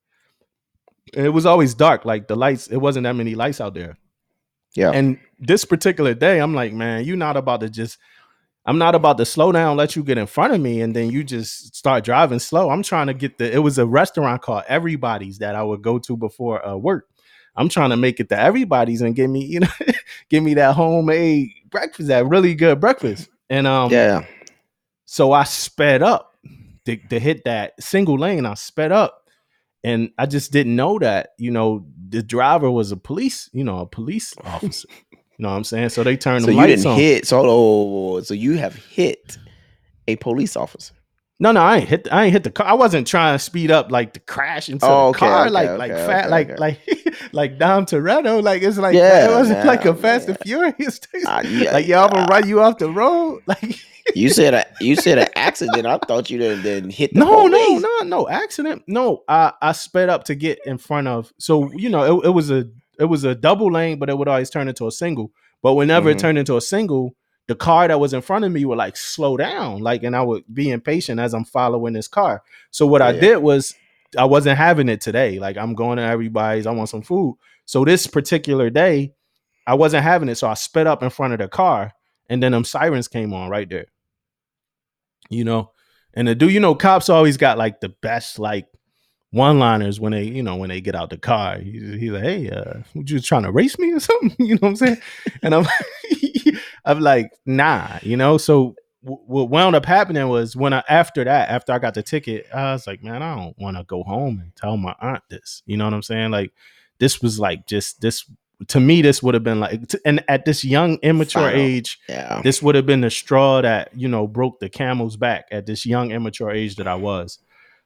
It was always dark, like the lights. It wasn't that many lights out there. Yeah. And this particular day, I'm like, man, I'm not about to slow down, let you get in front of me, and then you just start driving slow. I'm trying to get it was a restaurant called Everybody's that I would go to before work. I'm trying to make it to Everybody's and give me, give me that homemade breakfast, that really good breakfast. And so I sped up to hit that 1-lane. I sped up. And I just didn't know that, the driver was a police officer. You know what I'm saying? So they turned the lights on. So you didn't hit. So you have hit a police officer. No, I ain't hit the car. I wasn't trying to speed up like to crash into the car, like Dom Toretto. Like it's like it wasn't like a Fast and Furious. I'm gonna run you off the road. Like you said an accident. I thought you didn't hit the police. No accident. No, I sped up to get in front of. So it was a 2-lane, but it would always turn into a 1. But whenever it turned into a 1. The car that was in front of me would like slow down, and I would be impatient as I'm following this car. So what I did was I wasn't having it today. Like I'm going to Everybody's, I want some food. So this particular day, I wasn't having it. So I sped up in front of the car, and then them sirens came on right there. And cops always got like the best one-liners when they, when they get out the car. He's like, "Hey, you trying to race me or something?" You know what I'm saying? And I'm like, nah, So what wound up happening was after I got the ticket, I was like, man, I don't want to go home and tell my aunt this. You know what I'm saying? Like, this was like just this. To me, this would have been and at this young, immature age, this would have been the straw that broke the camel's back. At this young, immature age that I was.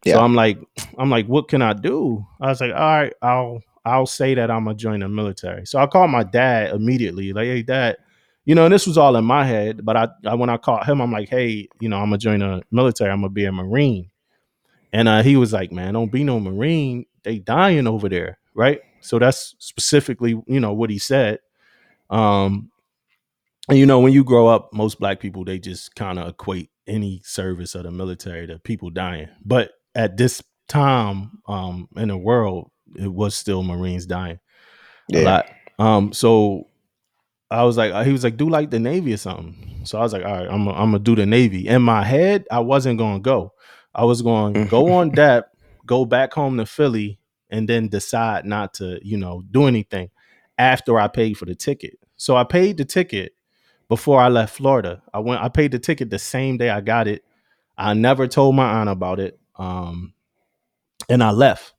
Yeah. So I'm like, what can I do? I was like, all right, I'll say that I'm gonna join the military. So I called my dad immediately, like, hey, dad, and this was all in my head. But when I called him, I'm like, hey, I'm gonna join the military. I'm gonna be a Marine. And he was like, man, don't be no Marine. They dying over there, right? So that's specifically, what he said. And when you grow up, most black people, they just kind of equate any service of the military to people dying, but at this time in the world, it was still Marines dying a lot. So I was like, he was like, do like the Navy or something. So I was like, all right, I'm gonna do the Navy. In my head, I wasn't gonna go. I was gonna go on DAP, go back home to Philly, and then decide not to, do anything after I paid for the ticket. So I paid the ticket before I left Florida. I paid the ticket the same day I got it. I never told my aunt about it. And I left,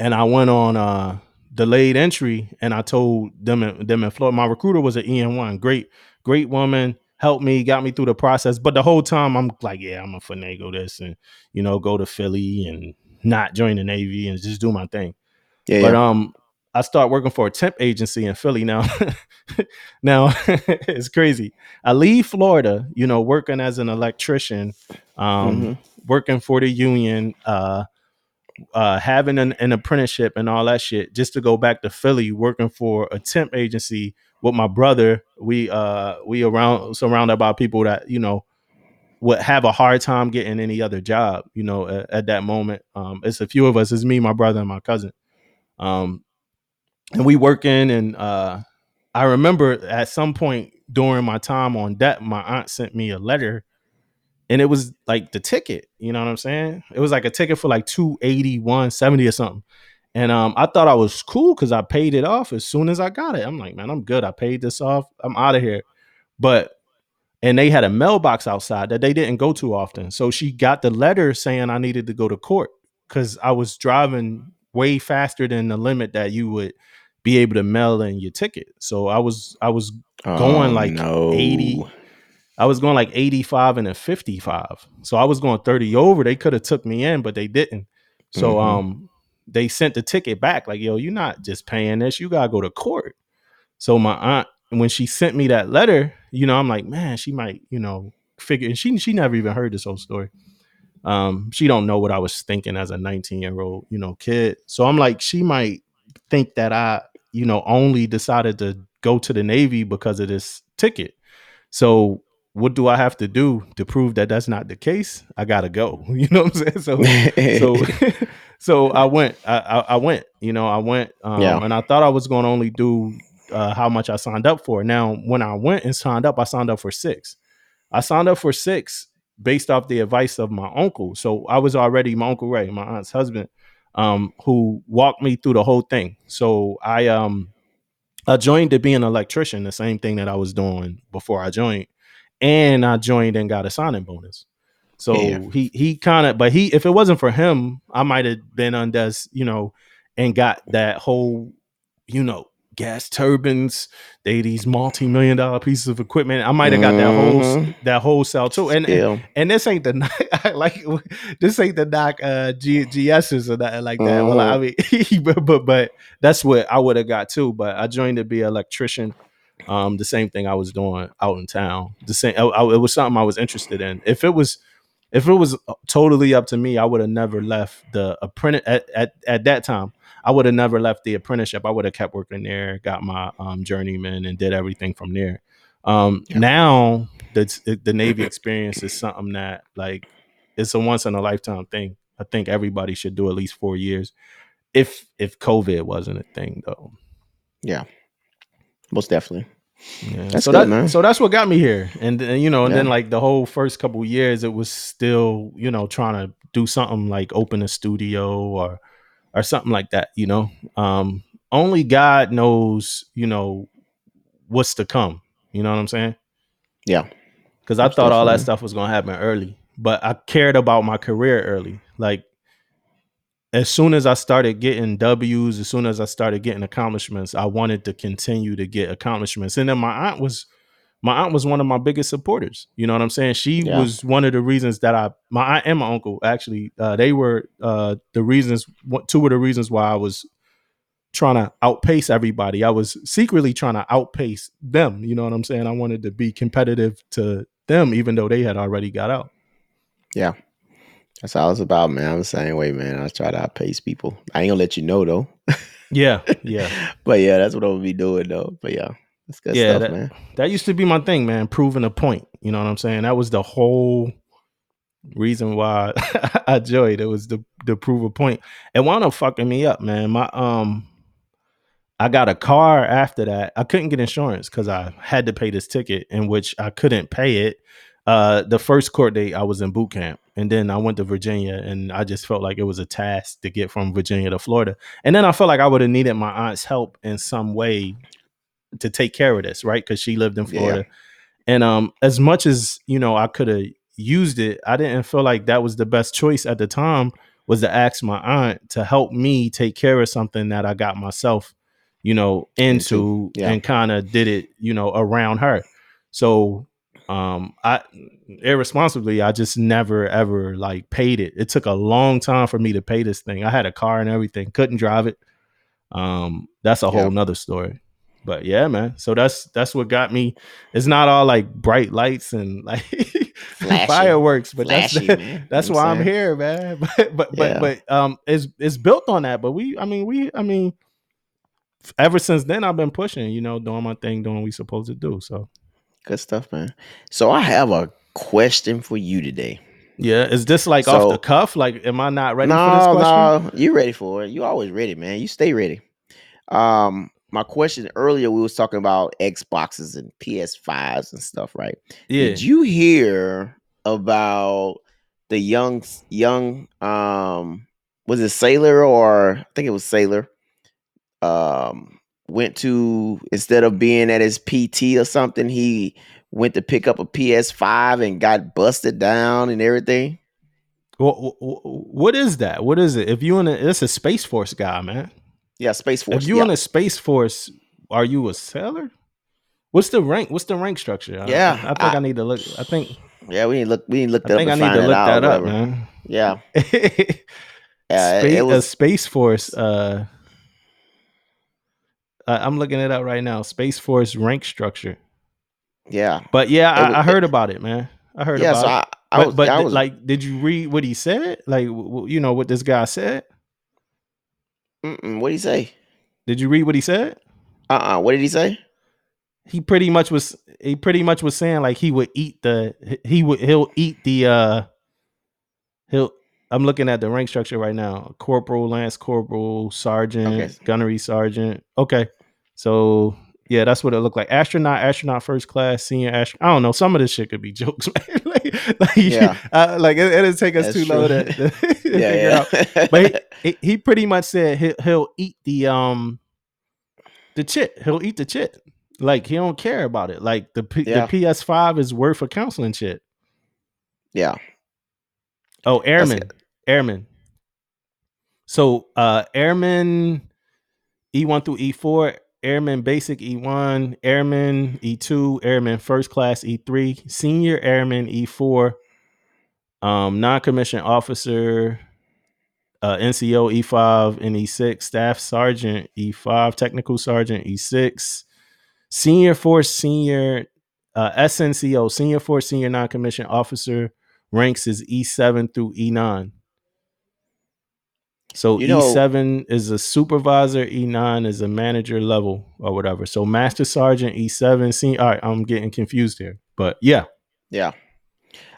and I went on delayed entry, and I told them in Florida. My recruiter was an EN1, great woman, helped me, got me through the process. But the whole time I'm like, yeah, I'm gonna finagle this and go to Philly and not join the Navy and just do my thing. Yeah. But I start working for a temp agency in Philly now. Now it's crazy. I leave Florida, working as an electrician, working for the union, having an apprenticeship and all that shit, just to go back to Philly, working for a temp agency with my brother. We surrounded by people that, would have a hard time getting any other job, at that moment. It's a few of us. It's me, my brother, and my cousin. And we working, and I remember at some point during my time on that, my aunt sent me a letter, and it was like the ticket. You know what I'm saying? It was like a ticket for like $280, $170 or something. And I thought I was cool because I paid it off as soon as I got it. I'm like, man, I'm good. I paid this off. I'm out of here. And they had a mailbox outside that they didn't go to often. So she got the letter saying I needed to go to court because I was driving way faster than the limit that you would be able to mail in your ticket. So I was going 80. I was going like 85 and a 55. So I was going 30 over. They could have took me in, but they didn't. So they sent the ticket back like, yo, you're not just paying this. You got to go to court. So my aunt, when she sent me that letter, I'm like, man, she might, figure. And she never even heard this whole story. She don't know what I was thinking as a 19-year-old, kid. So I'm like, she might think that I, you know, only decided to go to the Navy because of this ticket. So what do I have to do to prove that that's not the case? I got to go. You know what I'm saying? So I went, yeah. And I thought I was going to only do how much I signed up for. Now, when I went and signed up, I signed up for 6. I signed up for 6 based off the advice of my uncle. So I was already my Uncle Ray, my aunt's husband, who walked me through the whole thing. So I joined to be an electrician, the same thing that I was doing before I joined. And I joined and got a signing bonus. So yeah. he if it wasn't for him, I might have been undes, you know, and got that whole, you know, gas turbines, these multi-million-dollar pieces of equipment. I might have got that whole cell too. And this ain't the knock GSs or nothing like that. Well, I mean, but that's what I would have got too. But I joined to be an electrician. The same thing I was doing out in town. The same, it was something I was interested in. If it was totally up to me, I would have never left the apprentice at that time. I would have never left the apprenticeship. I would have kept working there, got my journeyman, and did everything from there. Now the Navy experience is something that, like, it's a once in a lifetime thing. I think everybody should do at least 4 years. If COVID wasn't a thing, though. Yeah. Most definitely. Yeah. That's so good, man. So that's what got me here. And then like the whole first couple of years, it was still, you know, trying to do something like open a studio or something like that, you know. Only God knows, you know, what's to come. You know what I'm saying? Yeah. Because I thought all that stuff was going to happen early. But I cared about my career early. Like, as soon as I started getting W's, as soon as I started getting accomplishments, I wanted to continue to get accomplishments. And then my aunt was one of my biggest supporters. You know what I'm saying? She was one of the reasons that my aunt and my uncle actually, they were two of the reasons why I was trying to outpace everybody. I was secretly trying to outpace them. You know what I'm saying? I wanted to be competitive to them, even though they had already got out. Yeah. That's all it's about, man. I'm the same way, man. I try to outpace people. I ain't gonna let you know though. Yeah. But yeah, that's what I would be doing though. But yeah, that's good stuff, man. That used to be my thing, man. Proving a point. You know what I'm saying? That was the whole reason why I joined. It was to prove a point. It wound up fucking me up, man. My I got a car after that. I couldn't get insurance because I had to pay this ticket, in which I couldn't pay it. The first court date I was in boot camp, and then I went to Virginia, and I just felt like it was a task to get from Virginia to Florida. And then I felt like I would have needed my aunt's help in some way to take care of this, right? Because she lived in Florida. Yeah. And as much as, you know, I could have used it, I didn't feel like that was the best choice at the time, was to ask my aunt to help me take care of something that I got myself, you know, into and kind of did it, you know, around her. So I just never, ever like paid it. It took a long time for me to pay this thing. I had a car and everything, couldn't drive it. That's a whole nother story, but yeah, man. So that's what got me. It's not all like bright lights and like flashy, fireworks, but flashy, that's why I'm here, man. But it's built on that. But we, ever since then I've been pushing, you know, doing my thing, doing what we supposed to do. So. Good stuff, man. So I have a question for you today. Yeah. Is this like off the cuff? Like, am I not ready for this question? No, you're ready for it. You always ready, man. You stay ready. My question earlier, we was talking about Xboxes and PS5s and stuff, right? Yeah. Did you hear about the young, was it Sailor or I think it was Sailor? Went to, instead of being at his PT or something, he went to pick up a PS5 and got busted down and everything. What is that? What is it? If you in a, it's a Space Force guy, man. Yeah, Space Force. If you in a Space Force, are you a sailor? What's the rank? What's the rank structure? I think I need to look. I think. Yeah, we need to look that up. I think I need to look that up, man. Yeah. It was a Space Force. I'm looking it up right now. Space Force rank structure. Yeah. But yeah, I heard about it, man. I heard about it. But did you read what he said? Like, you know, what this guy said? What'd he say? Did you read what he said? What did he say? He pretty much was saying like he'll eat the I'm looking at the rank structure right now. Corporal, Lance Corporal, Sergeant, okay. Gunnery Sergeant. Okay. So yeah, that's what it looked like. Astronaut first class, senior astronaut. I don't know. Some of this shit could be jokes, man. It'll take us too long to figure out. But he pretty much said he'll eat the chit. He'll eat the chit. Like he don't care about it. Like the PS5 is worth for counseling shit. Yeah. Oh, Airmen. So Airmen E1 through E4, Airmen Basic E1, Airmen E2, Airmen First Class E3, Senior Airmen E4, Non-Commissioned Officer, NCO E5 and E6, Staff Sergeant E5, Technical Sergeant E6, Senior Force Senior, SNCO, Senior Force Senior Non-Commissioned Officer, ranks is E7 through E9. So E7 is a supervisor, E9 is a manager level or whatever. So Master Sergeant, E7, all right, I'm getting confused here. But yeah. Yeah.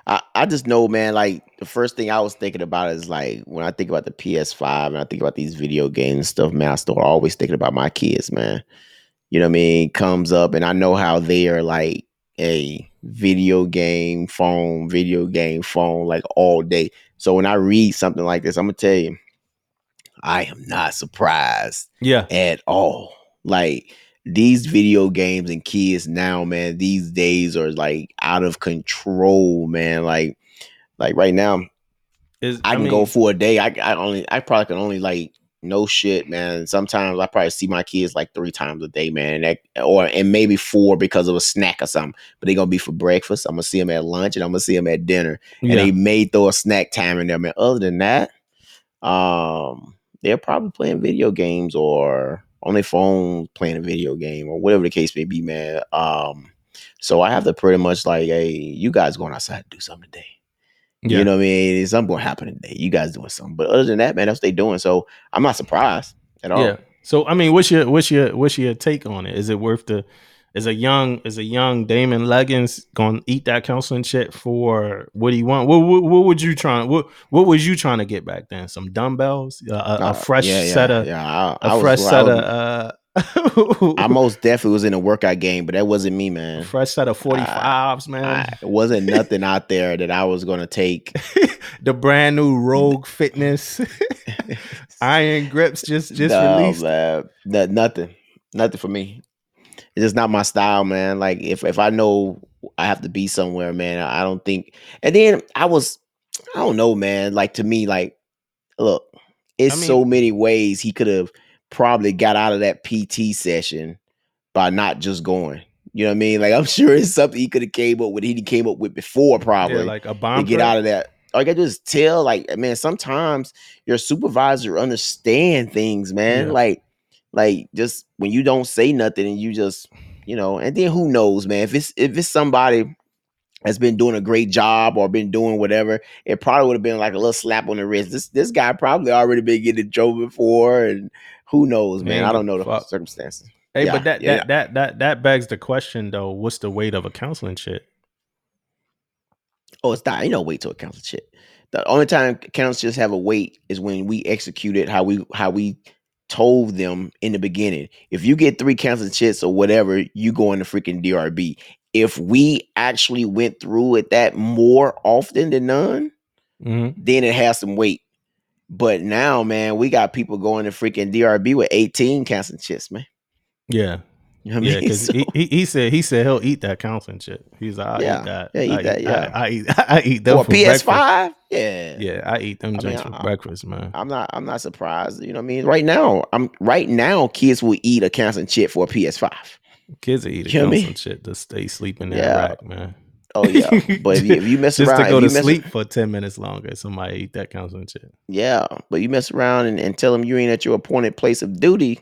I just know, man, like the first thing I was thinking about is like when I think about the PS5 and I think about these video games and stuff, man, I still always thinking about my kids, man. You know what I mean? Comes up and I know how they are like a video game phone like all day. So when I read something like this, I'm gonna tell you, I am not surprised at all. Like these video games and kids now, man, these days are like out of control, man. Like right now I can go for a day. I probably can only like no shit, man. Sometimes I probably see my kids like 3 times a day, man, and maybe 4 because of a snack or something. But they're going to be for breakfast. I'm going to see them at lunch, and I'm going to see them at dinner. And they may throw a snack time in there, man. Other than that, they're probably playing video games or on their phone playing a video game or whatever the case may be, man. So I have to pretty much like, hey, you guys going outside to do something today. Yeah. You know what I mean? Something going to happen today. You guys doing something. But other than that, man, that's what they doing. So I'm not surprised at all. Yeah. So, I mean, what's your take on it? Is it worth is a young Damon Leggins going to eat that counseling shit for what do you want? What would you trying? What was you trying to get back then? Some dumbbells, I most definitely was in a workout game, but that wasn't me, man. Fresh set of 45s, man. It wasn't nothing out there that I was going to take. The brand new Rogue Fitness Iron Grips just released. Man. Nothing for me. It's just not my style, man. Like if I know I have to be somewhere, man, I don't think. And then I don't know, man. Like to me, like look, so many ways he could have probably got out of that PT session by not just going. You know what I mean? Like I'm sure it's something he could have came up with before, probably like a bomb to get out of that. All you gotta do is tell, like, man, sometimes your supervisor understand things, man. Yeah. Like just when you don't say nothing and you just, you know, and then who knows, man, if it's somebody has been doing a great job or been doing whatever, it probably would have been like a little slap on the wrist. This guy probably already been getting in trouble before, and who knows, man. I don't know the circumstances. Hey, but that begs the question though, what's the weight of a counseling shit? Oh, it's not, you know, weight to a counseling shit. The only time counselors have a weight is when we execute it how we told them in the beginning. If you get 3 counseling shits or whatever, you go in the freaking DRB. If we actually went through it that more often than none, then it has some weight. But now, man, we got people going to freaking DRB with 18 counseling shits, man. Yeah. You know what I mean? Because he said he'll eat that counseling shit. He's like, I eat that. Or PS5? Breakfast. Yeah. Yeah, I eat them for breakfast, man. I'm not surprised. You know what I mean? Right now, kids will eat a counseling shit for a PS5. Kids are eating counseling shit to stay sleeping in the rack, man. Oh yeah, but if you mess just around, just to go to sleep for 10 minutes longer, somebody eat that counseling shit. Yeah, but you mess around and tell them you ain't at your appointed place of duty,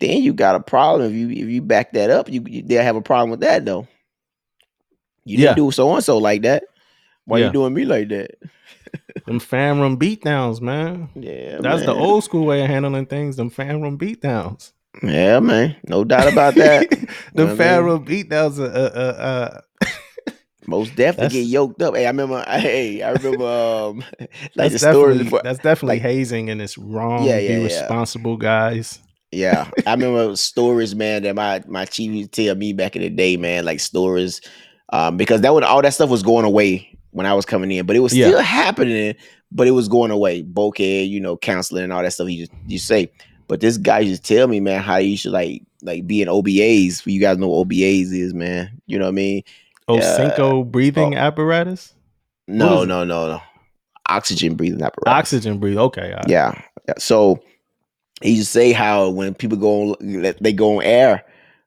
then you got a problem. If you back that up, they'll have a problem with that though. You didn't do so and so like that. Why you doing me like that? Them fam room beatdowns, man. Yeah, that's the old school way of handling things. Them fam room beatdowns. Yeah, man. No doubt about that. The Pharaoh beatdowns most definitely get yoked up. Hey, I remember like the story. That's definitely like, hazing, and it's wrong. Be responsible, guys. Yeah. I remember stories, man, that my chief used to tell me back in the day, man, like stories. Because all that stuff was going away when I was coming in, but it was still happening, but it was going away. Bulkhead, counseling and all that stuff you say. But this guy used to tell me, man, how you should like be in OBAs. You guys know what OBAs is, man. You know what I mean? Osinko breathing apparatus? No. Oxygen breathing apparatus. Oxygen breathing. Okay. Right. Yeah. So he used to say how when people go on air,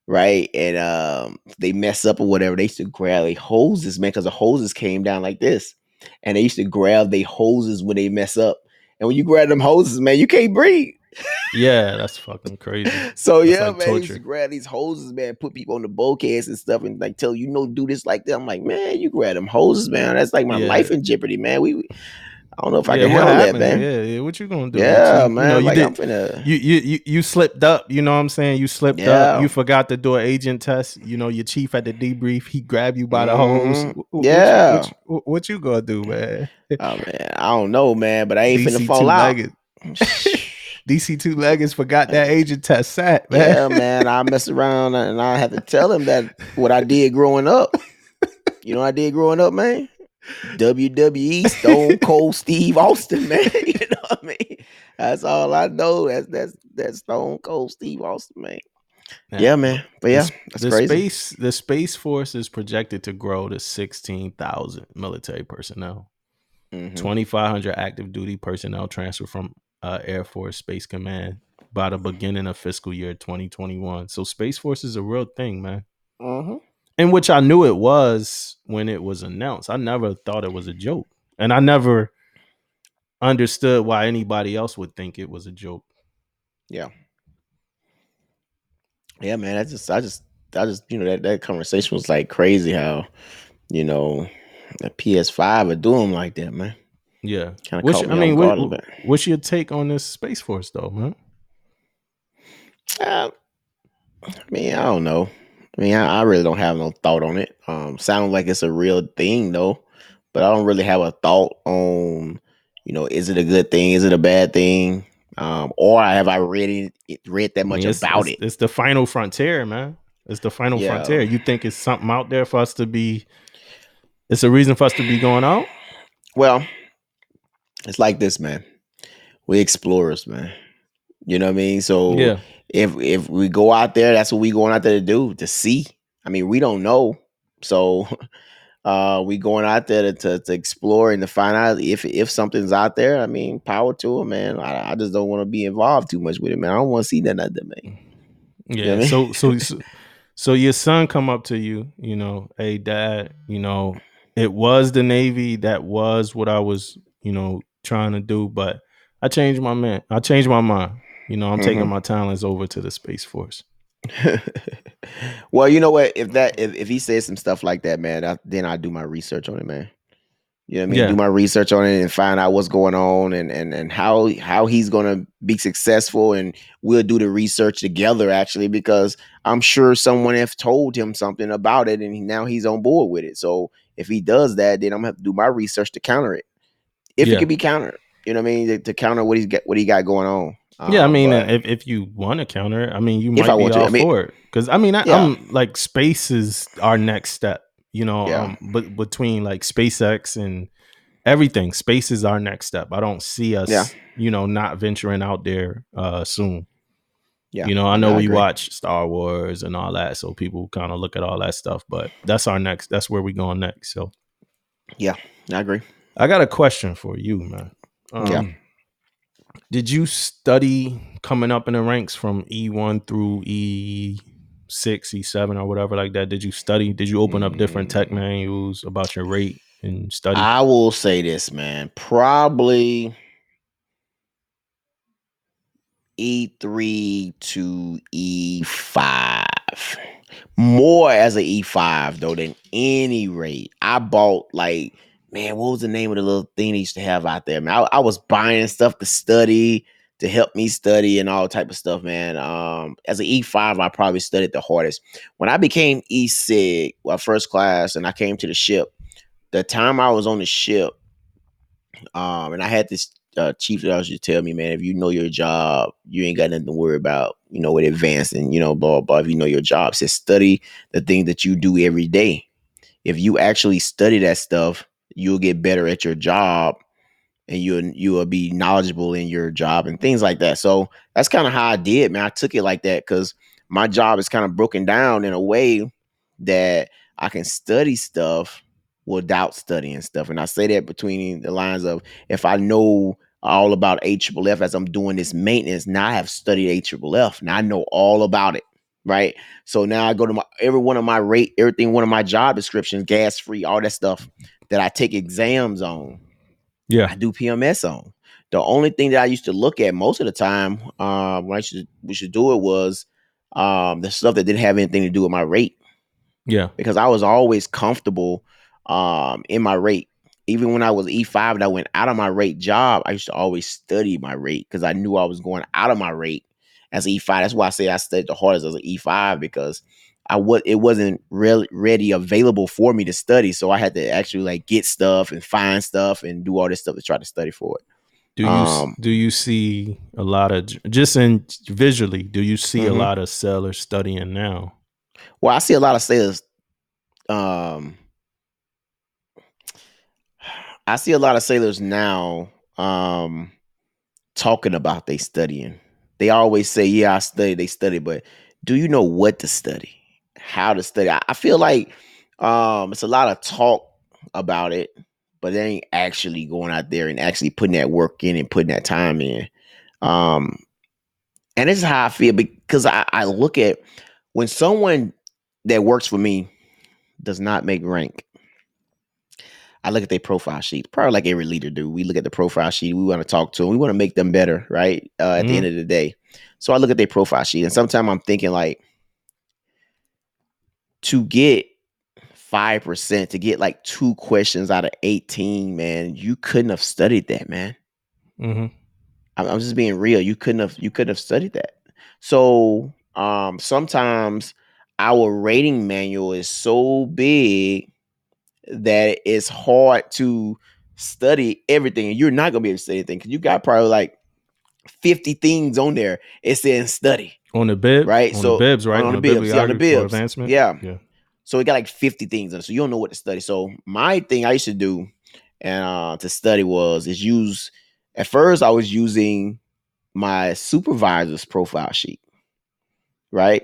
right, and they mess up or whatever, they used to grab their hoses, man, because the hoses came down like this, and they used to grab their hoses when they mess up. And when you grab them hoses, man, you can't breathe. Yeah, that's fucking crazy. So that's man, torture. He used to grab these hoses, man, put people on the bulkheads and stuff, and like tell you no, do this like that. I'm like, man, you grab them hoses, man. That's like my life in jeopardy, man. I don't know if I can handle that, man. Yeah, what you gonna do? Yeah, man. You slipped up. You know what I'm saying? You slipped up. You forgot to do an agent test. You know, your chief at the debrief, he grabbed you by the hose. Yeah. What you gonna do, man? Oh man, I don't know, man. But I ain't finna fall out. DC two leggings forgot that agent test sat, man. Yeah, man. I mess around and I have to tell him that what I did growing up. You know, what I did growing up, man. WWE Stone Cold Steve Austin, man. You know what I mean? That's all I know. That's Stone Cold Steve Austin, man. Yeah, man. But yeah, that's crazy. The Space Force is projected to grow to 16,000 military personnel, 2,500 active duty personnel transferred from Air Force Space Command by the beginning of fiscal year 2021. So Space Force is a real thing, man. Mm-hmm. In which I knew it was when it was announced. I never thought it was a joke. And I never understood why anybody else would think it was a joke. Yeah. Yeah, man. I just that conversation was like crazy how, the PS5 would do them like that, man. Yeah. Kind of caught me off guard a little bit. What's your take on this Space Force though, man? I don't know. I really don't have no thought on it. Sounds like it's a real thing though, but I don't really have a thought on, is it a good thing? Is it a bad thing? Or have I read that much about it? It's the final frontier, man. It's the final frontier. You think it's something out there for us to be? It's a reason for us to be going out. Well, it's like this, man. We explorers, man. You know what I mean? So yeah. If we go out there, that's what we going out there to do, to see. I mean, we don't know. So we going out there to explore and to find out if something's out there. I mean, power to it, man. I just don't want to be involved too much with it, man. I don't want to see nothing out there, man. Yeah. You know what I mean? So your son come up to you, hey, Dad, it was the Navy. That was what I was, trying to do. But I changed my mind. I'm taking my talents over to the Space Force. Well, you know what? If he says some stuff like that, man, then I do my research on it, man. You know what I mean? Yeah. Do my research on it and find out what's going on and how he's going to be successful. And we'll do the research together, actually, because I'm sure someone has told him something about it, and now he's on board with it. So if he does that, then I'm going to have to do my research to counter it. If it can be countered, you know what I mean? To counter what he got going on. If you want to counter, you might be for it. Because I'm like, space is our next step, but between like SpaceX and everything, space is our next step. I don't see us, not venturing out there soon. Yeah, I know we watch Star Wars and all that, so people kind of look at all that stuff, but that's where we going next. So yeah, I agree. I got a question for you, man. Did you study coming up in the ranks from E1 through E6, E7 or whatever like that? Did you study? Did you open up different tech manuals about your rate and study? I will say this, man. Probably E3 to E5. More as an E5, though, than any rate. I bought Man, what was the name of the little thing they used to have out there? Man, I was buying stuff to study, to help me study and all type of stuff, man. As an E5, I probably studied the hardest. When I became E6, well, first class, and I came to the ship, the time I was on the ship, and I had this chief that used to tell me, man, if you know your job, you ain't got nothing to worry about, you know, with advancing, you know, blah, blah. If you know your job, says study the thing that you do every day. If you actually study that stuff, you'll get better at your job, and you will be knowledgeable in your job and things like that. So that's kind of how I did, man. I took it like that because my job is kind of broken down in a way that I can study stuff without studying stuff. And I say that between the lines of, if I know all about AFFF as I'm doing this maintenance, now I have studied AFFF. Now I know all about it, right? So now I go to one of my job descriptions, gas free, all that stuff that I take exams on. Yeah, I do PMS on. The only thing that I used to look at most of the time when we should do it was the stuff that didn't have anything to do with my rate. Yeah, because I was always comfortable in my rate. Even when I was E5 and I went out of my rate job, I used to always study my rate because I knew I was going out of my rate as E5. That's why I say I studied the hardest as an E5, because it wasn't ready available for me to study, so I had to actually like get stuff and find stuff and do all this stuff to try to study for it. Do you see a lot of visually? Do you see a lot of sellers studying now? Well, I see a lot of sellers. I see a lot of sailors now talking about they studying. They always say, yeah, I study, they study, but do you know what to study? How to study? I feel like it's a lot of talk about it, but they ain't actually going out there and actually putting that work in and putting that time in. And this is how I feel, because I look at when someone that works for me does not make rank, I look at their profile sheet, probably like every leader do. We look at the profile sheet. We want to talk to them. We want to make them better, right? At the end of the day. So I look at their profile sheet, and sometimes I'm thinking like, to get 5%, to get like 2 questions out of 18, man, you couldn't have studied that, man. Mm-hmm. I'm just being real. You couldn't have studied that. So sometimes our rating manual is so big that it's hard to study everything, and you're not gonna be able to study anything because you got probably like 50 things on there. It's saying study on the bib, right? On the bibs, yeah. So we got like 50 things on it, so you don't know what to study. So my thing I used to do and to study was use. At first, I was using my supervisor's profile sheet, right?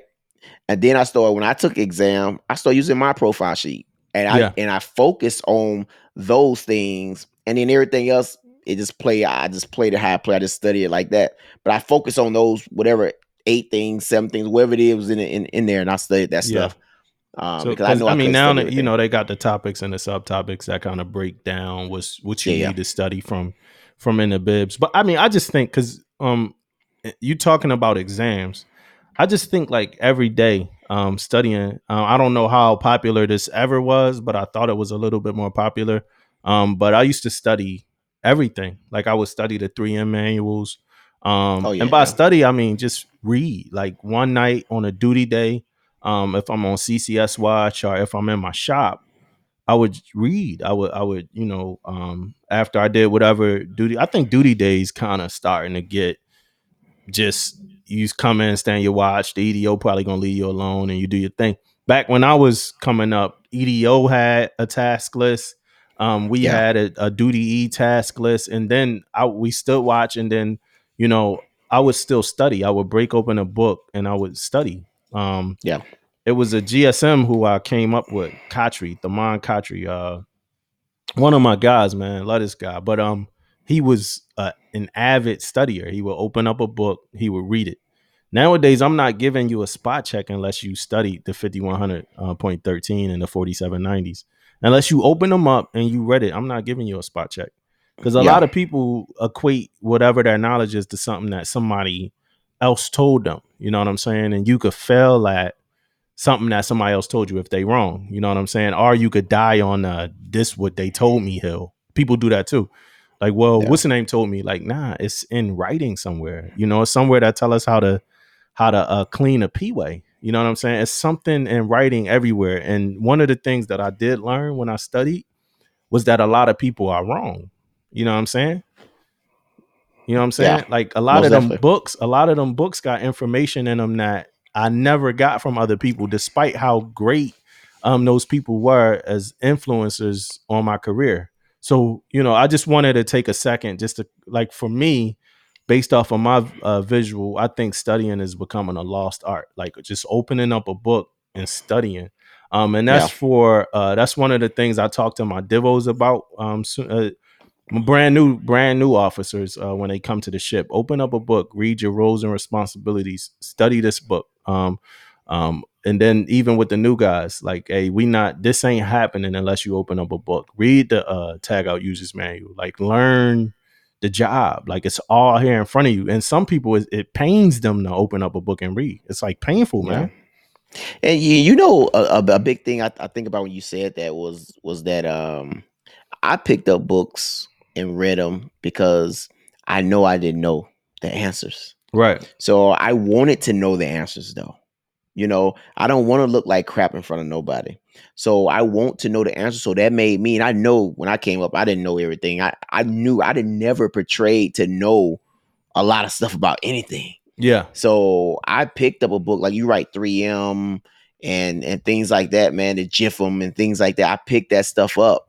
And then when I took exam, I started using my profile sheet. And I focus on those things, and then everything else, I just played it how I play. I just study it like that. But I focus on those, whatever 8 things, 7 things, whatever it is in there, and I studied that stuff. Because I mean, now that you know they got the topics and the subtopics that kind of break down what you need to study from in the bibs. But I mean, I just think because you talking about exams, I just think like every day. Studying. I don't know how popular this ever was, but I thought it was a little bit more popular. But I used to study everything. Like I would study the 3M manuals. Study, I mean, just read. Like one night on a duty day, if I'm on CCS watch or if I'm in my shop, I would read. I would, you know, after I did whatever duty, I think duty days kind of starting to get just, you come in, stand your watch. The EDO probably going to leave you alone and you do your thing. Back when I was coming up, EDO had a task list. We had a duty E task list. And then we stood watch. And then, you know, I would still study. I would break open a book and I would study. It was a GSM who I came up with, Khatri, Thaman Khatri. One of my guys, man. Love this guy. But he was an avid studier. He would open up a book. He would read it. Nowadays, I'm not giving you a spot check unless you studied the 5100.13 and the 4790s. Unless you open them up and you read it, I'm not giving you a spot check. Because a lot of people equate whatever their knowledge is to something that somebody else told them. You know what I'm saying? And you could fail at something that somebody else told you if they wrong. You know what I'm saying? Or you could die on this what they told me hill. People do that too. Like, well, what's the name told me, like, nah, it's in writing somewhere, you know, it's somewhere that tell us how to clean a P-way. You know what I'm saying? It's something in writing everywhere. And one of the things that I did learn when I studied was that a lot of people are wrong. You know what I'm saying? You know what I'm saying? Yeah, like a lot of them books, got information in them that I never got from other people, despite how great those people were as influencers on my career. So, you know, I just wanted to take a second just to, like, for me, based off of my visual, I think studying is becoming a lost art, like just opening up a book and studying. And that's that's one of the things I talk to my divos about. Brand new officers, when they come to the ship, open up a book, read your roles and responsibilities, study this book. And then even with the new guys, like, hey, this ain't happening unless you open up a book, read the tag out users manual, like learn the job, like it's all here in front of you. And some people, it pains them to open up a book and read. It's like painful, man. And you know, a big thing I think about when you said that was that I picked up books and read them because I know I didn't know the answers. Right. So I wanted to know the answers, though. You know, I don't want to look like crap in front of nobody. So I want to know the answer. So that made me, and I know when I came up, I didn't know everything. I knew I didn't never portrayed to know a lot of stuff about anything. Yeah. So I picked up a book, like you write 3M and things like that, man, the GIFM and things like that. I picked that stuff up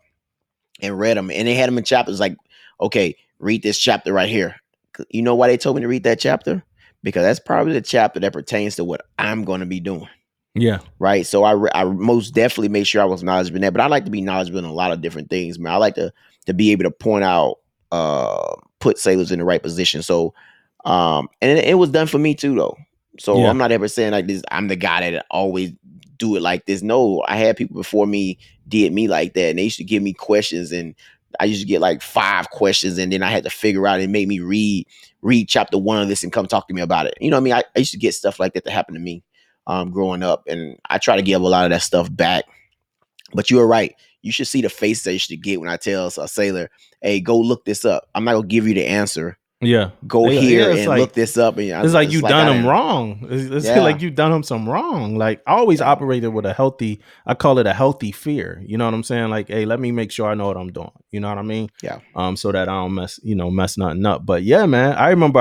and read them. And they had them in chapters like, okay, read this chapter right here. You know why they told me to read that chapter? Because that's probably the chapter that pertains to what I'm going to be doing. Yeah. Right. So I most definitely made sure I was knowledgeable in that. But I like to be knowledgeable in a lot of different things, man. I like to be able to point out, put sailors in the right position. So, and it was done for me too, though. So I'm not ever saying like this, I'm the guy that always do it like this. No, I had people before me did me like that. And they used to give me questions, and I used to get like 5 questions, and then I had to figure out, and made me read chapter 1 of this and come talk to me about it. You know what I mean? I used to get stuff like that to happen to me growing up, and I try to give a lot of that stuff back. But you were right. You should see the face that you should get when I tell a sailor, hey, go look this up. I'm not going to give you the answer. Yeah. Go here and like, look this up. And, it's like you done them wrong. It's like you done them some wrong. Like I always operated with I call it a healthy fear. You know what I'm saying? Like, hey, let me make sure I know what I'm doing. You know what I mean? Yeah. So that I don't mess nothing up. But yeah, man, I remember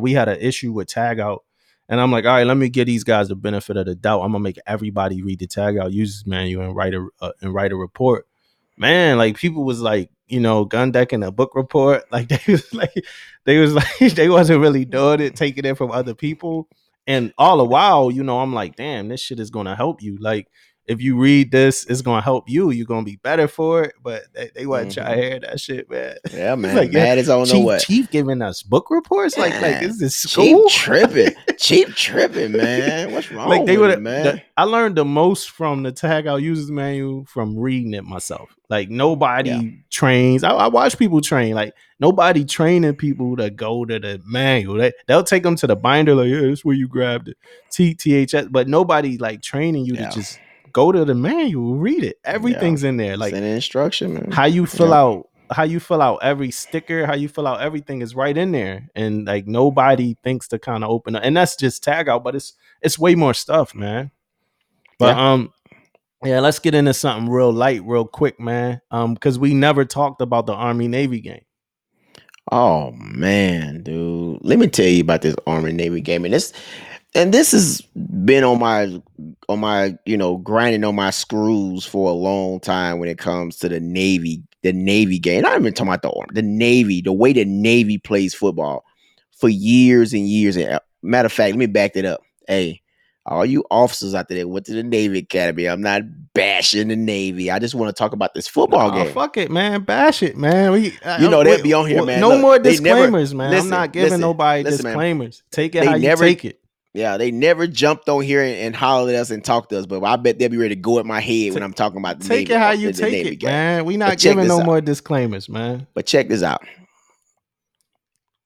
we had an issue with tag out, and I'm like, all right, let me give these guys the benefit of the doubt. I'm going to make everybody read the tag out users manual and write a report. Man, like people was like, you know, gun decking a book report. Like they wasn't really doing it, taking it from other people. And all the while, you know, I'm like, damn, this shit is going to help you. Like if you read this, it's going to help you. You're going to be better for it. But they want to try to hear that shit, man. Yeah, man. Like, mad as I don't know what. Chief giving us book reports? Yeah. Like is this school? Cheap tripping, man. What's wrong with it, man? I learned the most from the tag out users manual from reading it myself. Like nobody trains. I watch people train. Like nobody training people to go to the manual. They'll take them to the binder. Like, yeah, that's where you grab the TTHS. But nobody like training you to just go to the manual, read it. Everything's in there. Like it's an instruction, man. How you fill out, every sticker, how you fill out everything is right in there. And like nobody thinks to kind of open up. And that's just tag out, but it's way more stuff, man. But let's get into something real light, real quick, man. Because we never talked about the Army-Navy game. Oh man, dude. Let me tell you about this Army-Navy game. And this has been on my, you know, grinding on my screws for a long time when it comes to the Navy game. And I'm not even talking about the Army, the Navy, the way the Navy plays football for years and years. And matter of fact, let me back that up. Hey. All you officers out there that went to the Navy Academy, I'm not bashing the Navy. I just want to talk about this football game. Fuck it, man. Bash it, man. They'll be on here, man. No more disclaimers, man. I'm not giving nobody disclaimers. Take it how you take it. Yeah, they never jumped on here and hollered at us and talked to us, but I bet they'll be ready to go at my head when I'm talking about the Navy. Take it how you take it, man. We're not giving no more disclaimers, man. But check this out.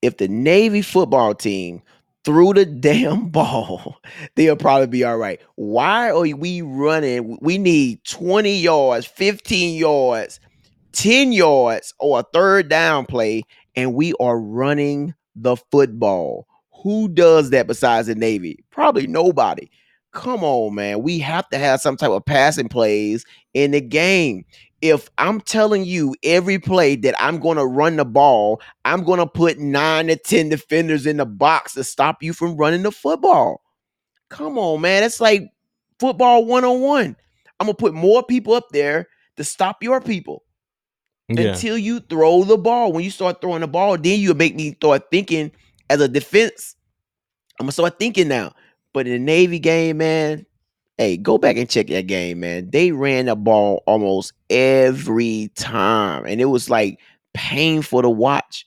If the Navy football team through the damn ball, they'll probably be all right. Why are we running? We need 20 yards, 15 yards, 10 yards or a third down play, and we are running the football. Who does that besides the Navy? Probably nobody. Come on, man. We have to have some type of passing plays in the game. If I'm telling you every play that I'm going to run the ball, I'm going to put 9 to 10 defenders in the box to stop you from running the football. Come on, man. That's like football 101. I'm going to put more people up there to stop your people until you throw the ball. When you start throwing the ball, then you make me start thinking as a defense. I'm going to start thinking now. But in the Navy game, man, hey, go back and check that game, man. They ran the ball almost every time, and it was like painful to watch.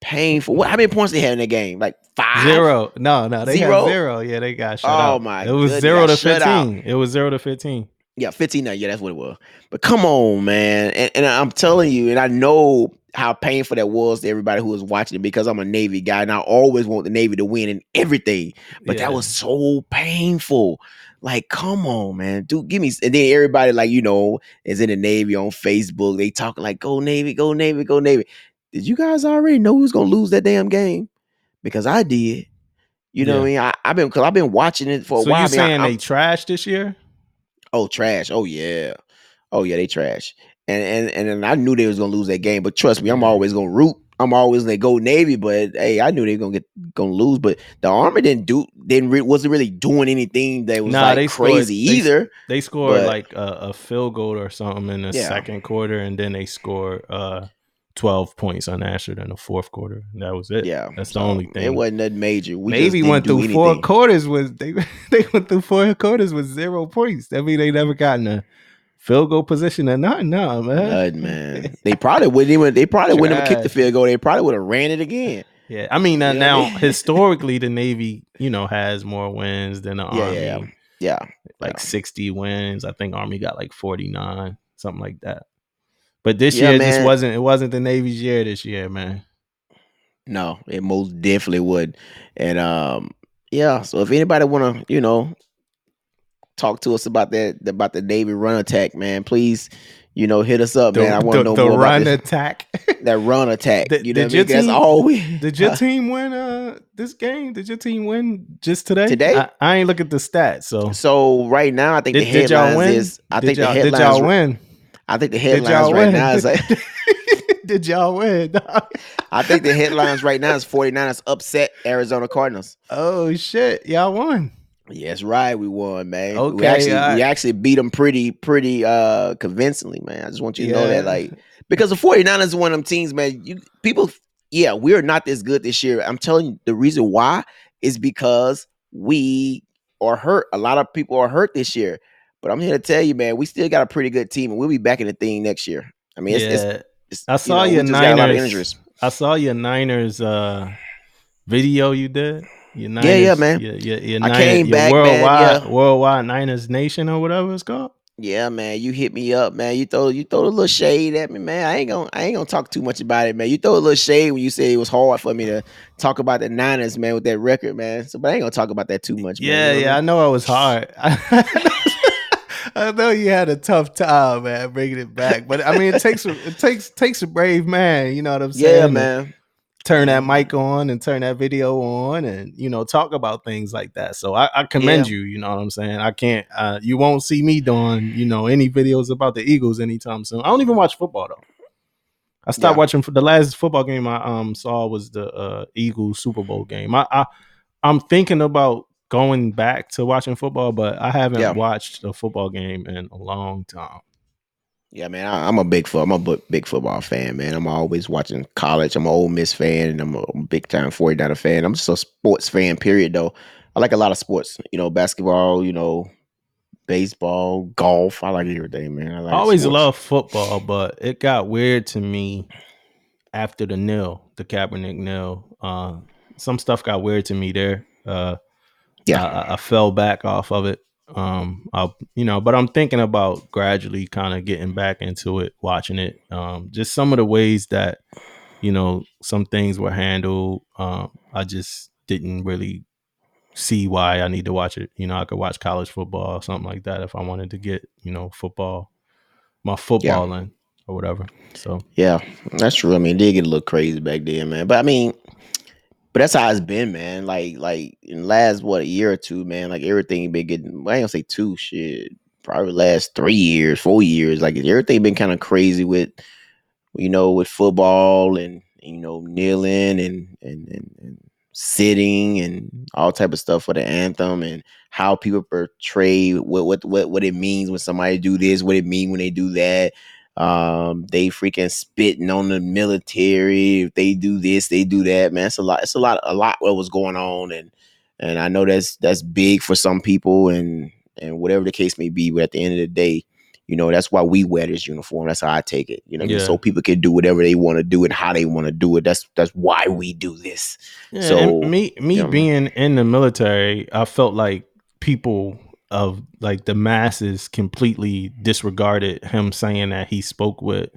Painful. What? How many points they had in the game? Like 5? 0. No, they had 0. Yeah, they got shut out. Oh my god, it was 0 to 15. It was 0 to 15. Yeah, 15. Now, yeah, that's what it was. But come on, man, and I'm telling you, and I know how painful that was to everybody who was watching it, because I'm a Navy guy and I always want the Navy to win and everything. But that was so painful. Like, come on, man, dude, give me. And then everybody, like, you know, is in the Navy on Facebook. They talking like, go Navy, go Navy, go Navy. Did you guys already know who's going to lose that damn game? Because I did. You know what I mean? I've been watching it for a while. So you saying they trash this year? Oh, trash. Oh, yeah. Oh, yeah, they trash. And I knew they was gonna lose that game, but trust me, I'm always gonna root. I'm always gonna go Navy, but hey, I knew they were gonna lose. But the Army wasn't really doing anything that was either. They scored like a field goal or something in the second quarter, and then they scored 12 points unanswered in the fourth quarter. And that was it. Yeah, that's the only thing. It wasn't nothing major. Navy went through four quarters with they went through 4 quarters with 0 points. I mean, they never gotten a field goal position or not? No, man. None, man. They probably wouldn't even. They probably wouldn't have kicked the field goal. They probably would have ran it again. Yeah, I mean, now historically, the Navy, you know, has more wins than the Army. Yeah. Like 60 wins. I think Army got like 49, something like that. But this year, man, it wasn't the Navy's year this year, man. No, it most definitely would. And so if anybody want to, you know, talk to us about that, about the Navy run attack, man, please, you know, hit us up, man. I want to know more about the run attack. That run attack. You know what I mean? That's all we. Did your team win this game? Did your team win just today? I ain't look at the stats. So right now, I think the headlines is. Did y'all win? I think the headlines right now is like. Did y'all win? I think the headlines right now is 49ers upset Arizona Cardinals. Oh shit! Y'all won. Yes, right. We won, man. Okay, we actually beat them pretty convincingly, man. I just want you to know that, like, because the 49ers are one of them teams, man. We're not this good this year. I'm telling you, the reason why is because we are hurt. A lot of people are hurt this year, but I'm here to tell you, man, we still got a pretty good team, and we'll be back in the thing next year. I mean, I saw your Niners video you did. Your Niners, yeah, man. Your Niners, I came back, worldwide, man. Worldwide Niners Nation or whatever it's called. Yeah, man. You hit me up, man. You throw a little shade at me, man. I ain't gonna talk too much about it, man. You throw a little shade when you say it was hard for me to talk about the Niners, man, with that record, man. So, but I ain't gonna talk about that too much, man. I know it was hard. I know you had a tough time, man, bringing it back. But I mean, it takes a brave man. You know what I'm saying? Yeah, man. Turn that mic on and turn that video on and, you know, talk about things like that. So I commend you, you know what I'm saying? I can't, you won't see me doing, you know, any videos about the Eagles anytime soon. I don't even watch football though. I stopped watching the last football game I saw was the Eagles Super Bowl game. I'm thinking about going back to watching football, but I haven't watched a football game in a long time. Yeah, man, I'm a big football fan, man. I'm always watching college. I'm an Ole Miss fan, and I'm a big-time 49er fan. I'm just a sports fan, period, though. I like a lot of sports, you know, basketball, you know, baseball, golf. I like everything, man. I always love football, but it got weird to me after the Kaepernick nil. Some stuff got weird to me there. I fell back off of it. But I'm thinking about gradually kind of getting back into it, watching it. Just some of the ways that, you know, some things were handled. I just didn't really see why I need to watch it. You know, I could watch college football or something like that if I wanted to get, you know, football, my footballing. or whatever. So yeah, that's true. I mean, they get a little crazy back then, man. But I mean, but that's how it's been, man. Like in the last a year or two, man. Like everything been getting. I ain't gonna say two shit. Probably last 3 years, 4 years. Like everything been kind of crazy with, you know, with football and you know kneeling and sitting and all type of stuff for the anthem and how people portray what it means when somebody do this, what it mean when they do that. They freaking spitting on the military. If they do this, they do that, man. It's a lot what was going on. And I know that's big for some people and whatever the case may be, but at the end of the day, you know, that's why we wear this uniform. That's how I take it. You know, yeah. So people can do whatever they want to do and how they want to do it. That's why we do this. Yeah, so me you know, being in the military, I felt like people of like the masses completely disregarded him saying that he spoke with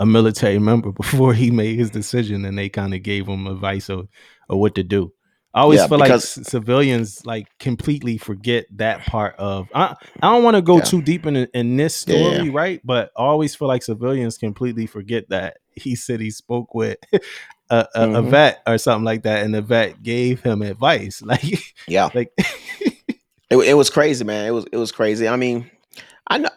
a military member before he made his decision, and they kind of gave him advice of what to do. I always feel like civilians like completely forget that part of. I don't want to go too deep in this story, right? But I always feel like civilians completely forget that he said he spoke with a vet or something like that, and the vet gave him advice. Like it was crazy, man. It was crazy. I mean, I know,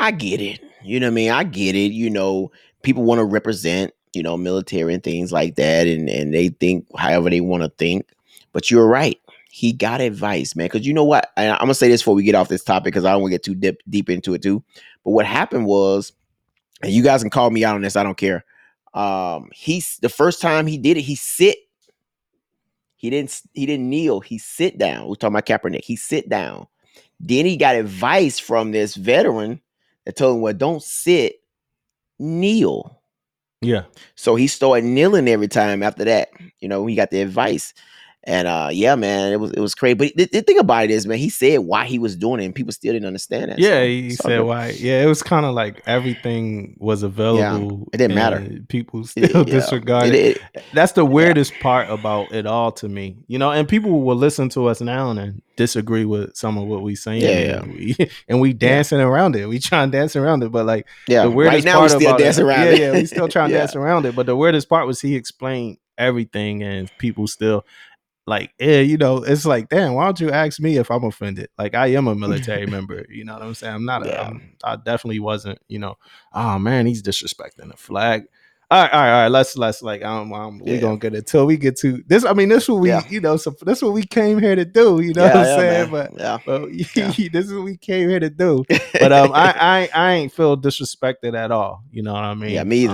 I get it. You know what I mean? I get it. You know, people want to represent, you know, military and things like that. And they think however they want to think, but you're right. He got advice, man. Cause you know what? And I'm going to say this before we get off this topic, cause I don't want to get too deep into it too. But what happened was, and you guys can call me out on this, I don't care. The first time he did it, he sit. He didn't kneel. He sit down. We're talking about Kaepernick. He sit down. Then he got advice from this veteran that told him, well, don't sit, kneel. Yeah. So he started kneeling every time after that. You know, he got the advice, and yeah, man, it was crazy. But the thing about it is, man, he said why he was doing it, and people still didn't understand that. Yeah, so, he said why. Yeah, it was kind of like everything was available. It didn't matter. People still disregarded. It. That's the weirdest part about it all to me. You know, and people will listen to us now and then disagree with some of what we saying. Yeah, and we dancing around it. We trying to dance around it, but like the weirdest right now part we still dancing around it. Yeah, we still trying to dance around it. But the weirdest part was he explained everything, and people still like, yeah, you know, it's like, damn, why don't you ask me if I'm offended? Like, I am a military member. You know what I'm saying? I'm not. I definitely wasn't. You know, oh man, he's disrespecting the flag. All right. Let's like, we gonna get it till we get to this. I mean, this what we, you know, so this what we came here to do. You know what I'm saying? Man. But this is what we came here to do. But I ain't feel disrespected at all. You know what I mean? Yeah, me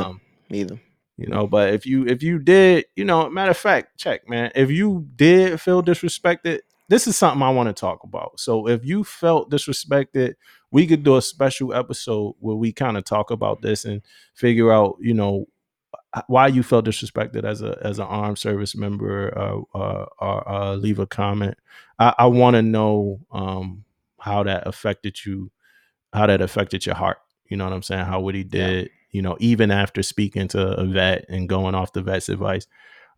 either. You know, but if you did, you know, matter of fact, check, man. If you did feel disrespected, this is something I want to talk about. So if you felt disrespected, we could do a special episode where we kind of talk about this and figure out, you know, why you felt disrespected as an armed service member, or leave a comment. I want to know how that affected your heart. You know what I'm saying? How what he did, you know, even after speaking to a vet and going off the vet's advice,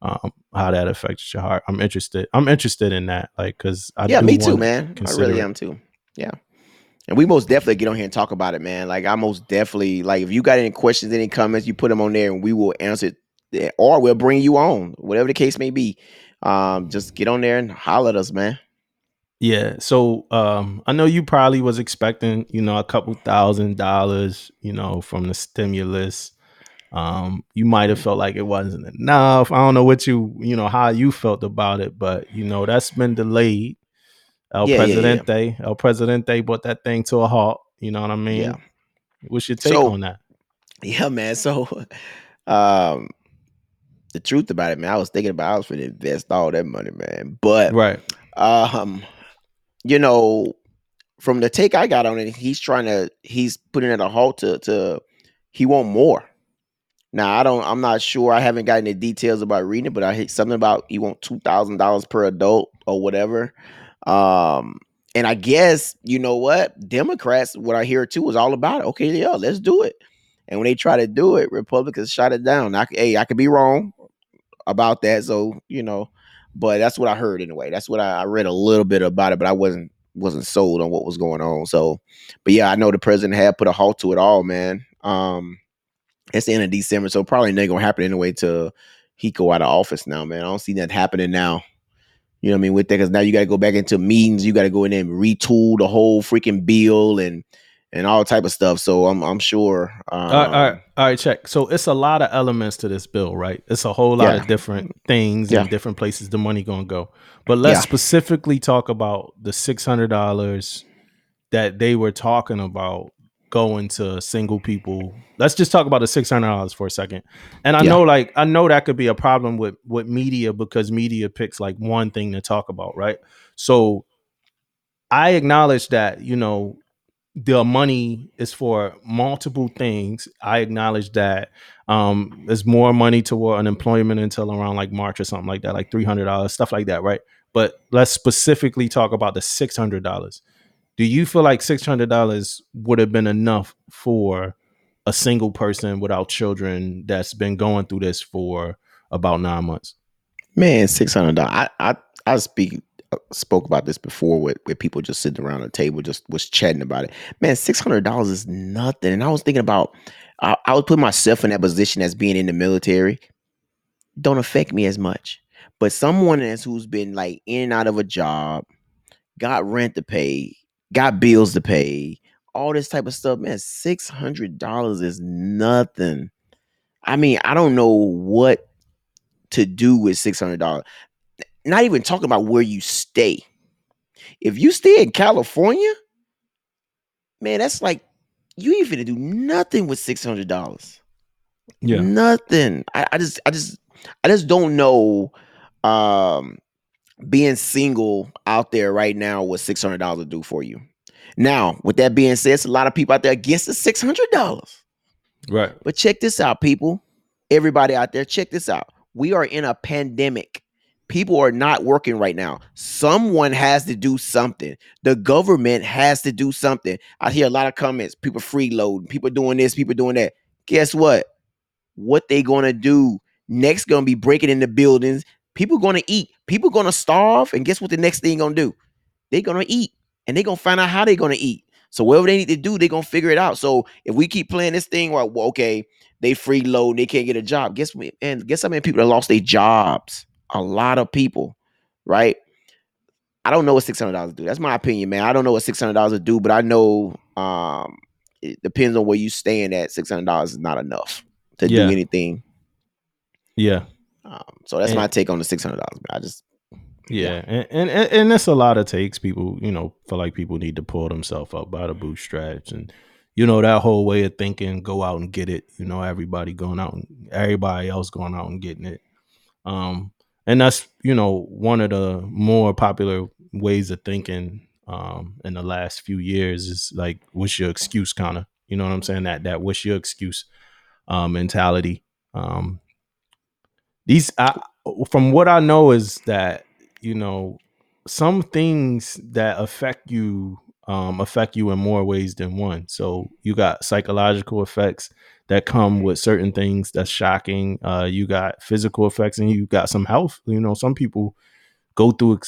how that affected your heart. I'm interested in that, like, because me too, man. I really am too. Yeah. And we most definitely get on here and talk about it, man. Like, I most definitely, like, if you got any questions, any comments, you put them on there and we will answer it, or we'll bring you on, whatever the case may be. Just get on there and holler at us, man. Yeah. So I know you probably was expecting, you know, a couple $1,000, you know, from the stimulus. You might have felt like it wasn't enough. I don't know what how you felt about it, but, you know, that's been delayed. El Presidente brought that thing to a halt. You know what I mean? Yeah. What's your take on that? Yeah, man. So, the truth about it, man, I was going to invest all that money, man. But, you know, from the take I got on it, he's putting at a halt to he want more. Now, I'm not sure. I haven't gotten the details about reading it, but I heard something about he want $2,000 per adult or whatever. And I guess, you know what, Democrats, what I hear too, is all about it. Okay, yeah, let's do it. And when they try to do it, Republicans shot it down. I could be wrong about that. So, you know, but that's what I heard anyway. That's what I read a little bit about it, but I wasn't sold on what was going on. So, but yeah, I know the president had put a halt to it all, man. That's the end of December, so probably not gonna happen anyway till he go out of office now, man. I don't see that happening now. You know what I mean? With that, because now you got to go back into meetings. You got to go in there and retool the whole freaking bill and all type of stuff. So I'm sure. All right, check. So it's a lot of elements to this bill, right? It's a whole lot of different things and different places the money gonna go. But let's specifically talk about the $600 that they were talking about going to single people. Let's just talk about the $600 for a second. And I know, like, I know that could be a problem with media, because media picks like one thing to talk about, right? So I acknowledge that, you know, the money is for multiple things. I acknowledge that there's more money toward unemployment until around like March or something like that, like $300, stuff like that, right? But let's specifically talk about the $600. Do you feel like $600 would have been enough for a single person without children that's been going through this for about 9 months? Man, $600. I spoke about this before with people just sitting around a table, just was chatting about it. Man, $600 is nothing. And I was thinking about, I would put myself in that position as being in the military. Don't affect me as much. But someone who's been like in and out of a job, got rent to pay, got bills to pay, all this type of stuff, man, $600 is nothing. I mean, I don't know what to do with $600. Not even talking about where you stay. If you stay in California, man, that's like, you ain't finna do nothing with $600. Yeah. Nothing. I just don't know. Being single out there right now, what $600 will do for you. Now, with that being said, it's a lot of people out there against the $600. Right. But check this out, people. Everybody out there, check this out. We are in a pandemic. People are not working right now. Someone has to do something. The government has to do something. I hear a lot of comments. People freeloading. People doing this. People doing that. Guess what? What they going to do next? Going to be breaking into buildings. People going to eat. People going to starve. And guess what the next thing going to do? They're going to eat. And they're going to find out how they're going to eat. So whatever they need to do, they're going to figure it out. So if we keep playing this thing where, well, okay, they freeload, they can't get a job. Guess what? And guess how many people have lost their jobs? A lot of people, right? I don't know what $600 will do. That's my opinion, man. I don't know what $600 will do, but I know it depends on where you stand at. $600 is not enough to do anything. Yeah. So that's my take on the $600. I just, and that's a lot of takes. People, you know, feel like people need to pull themselves up by the bootstraps, and you know that whole way of thinking, go out and get it. You know, everybody else going out and getting it. And that's, you know, one of the more popular ways of thinking in the last few years is like, what's your excuse, kind of. You know what I'm saying? That what's your excuse mentality. From what I know is that, you know, some things that affect you in more ways than one. So you got psychological effects that come with certain things that's shocking. You got physical effects, and you got some health. You know, some people go through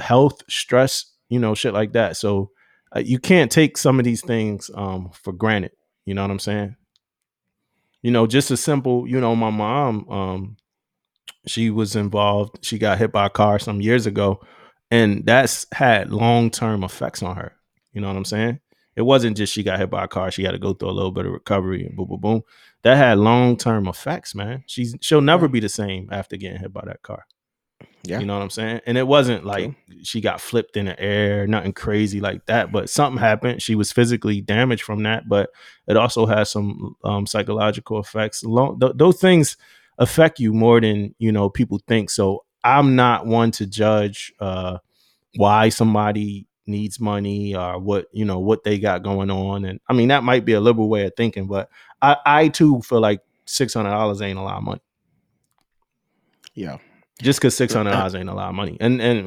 health stress, you know, shit like that. So you can't take some of these things for granted. You know what I'm saying? You know, just a simple, you know, my mom, she was involved. She got hit by a car some years ago, and that's had long-term effects on her. You know what I'm saying? It wasn't just she got hit by a car. She had to go through a little bit of recovery and boom, boom, boom. That had long-term effects, man. She'll never be the same after getting hit by that car. Yeah. You know what I'm saying? And it wasn't like she got flipped in the air, nothing crazy like that, but something happened. She was physically damaged from that, but it also has some psychological effects. Those things affect you more than, you know, people think. So I'm not one to judge why somebody needs money or what, you know, what they got going on. And I mean, that might be a liberal way of thinking, but I too feel like $600 ain't a lot of money. Yeah. Just because $600 ain't a lot of money. And I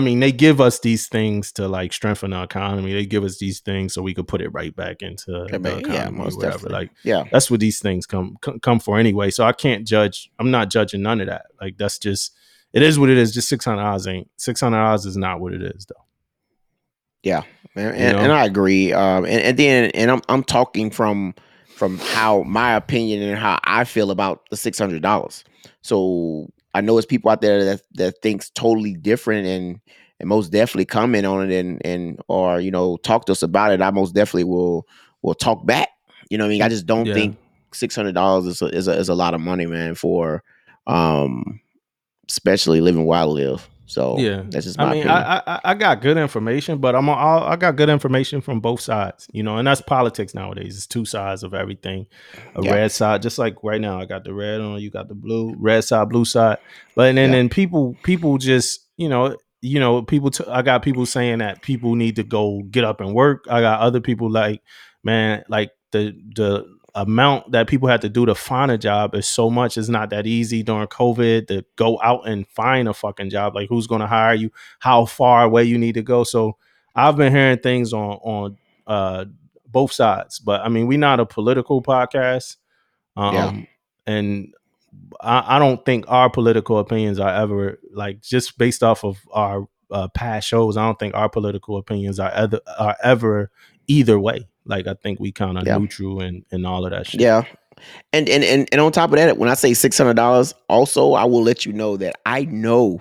mean, they give us these things to like strengthen our economy. They give us these things so we could put it right back into the economy, most whatever. Definitely. Like, that's what these things come for anyway. So I can't judge. I'm not judging none of that. Like, that's just, it is what it is. Just $600 is not what it is though. Yeah, and I agree. And then, and I'm talking from from how my opinion and how I feel about the $600. So I know it's people out there that thinks totally different, and most definitely comment on it and or, you know, talk to us about it. I most definitely will talk back. You know what I mean? I just don't think $600 is a lot of money, man, for especially living where I live. So that's just my opinion. I got good information, but I got good information from both sides, you know, and that's politics nowadays. It's two sides of everything. Red side, just like right now, I got the red on, you got the blue, red side, blue side. But then people just, you know, people, I got people saying that people need to go get up and work. I got other people like, man, like the amount that people have to do to find a job is so much. It's not that easy during COVID to go out and find a fucking job. Like, who's going to hire you? How far away you need to go? So I've been hearing things on both sides, but I mean, we're not a political podcast. And I don't think our political opinions are ever, like, just based off of our past shows, I don't think our political opinions are ever either way. Like, I think we kind of neutral and all of that shit. Yeah. And on top of that, when I say $600, also, I will let you know that I know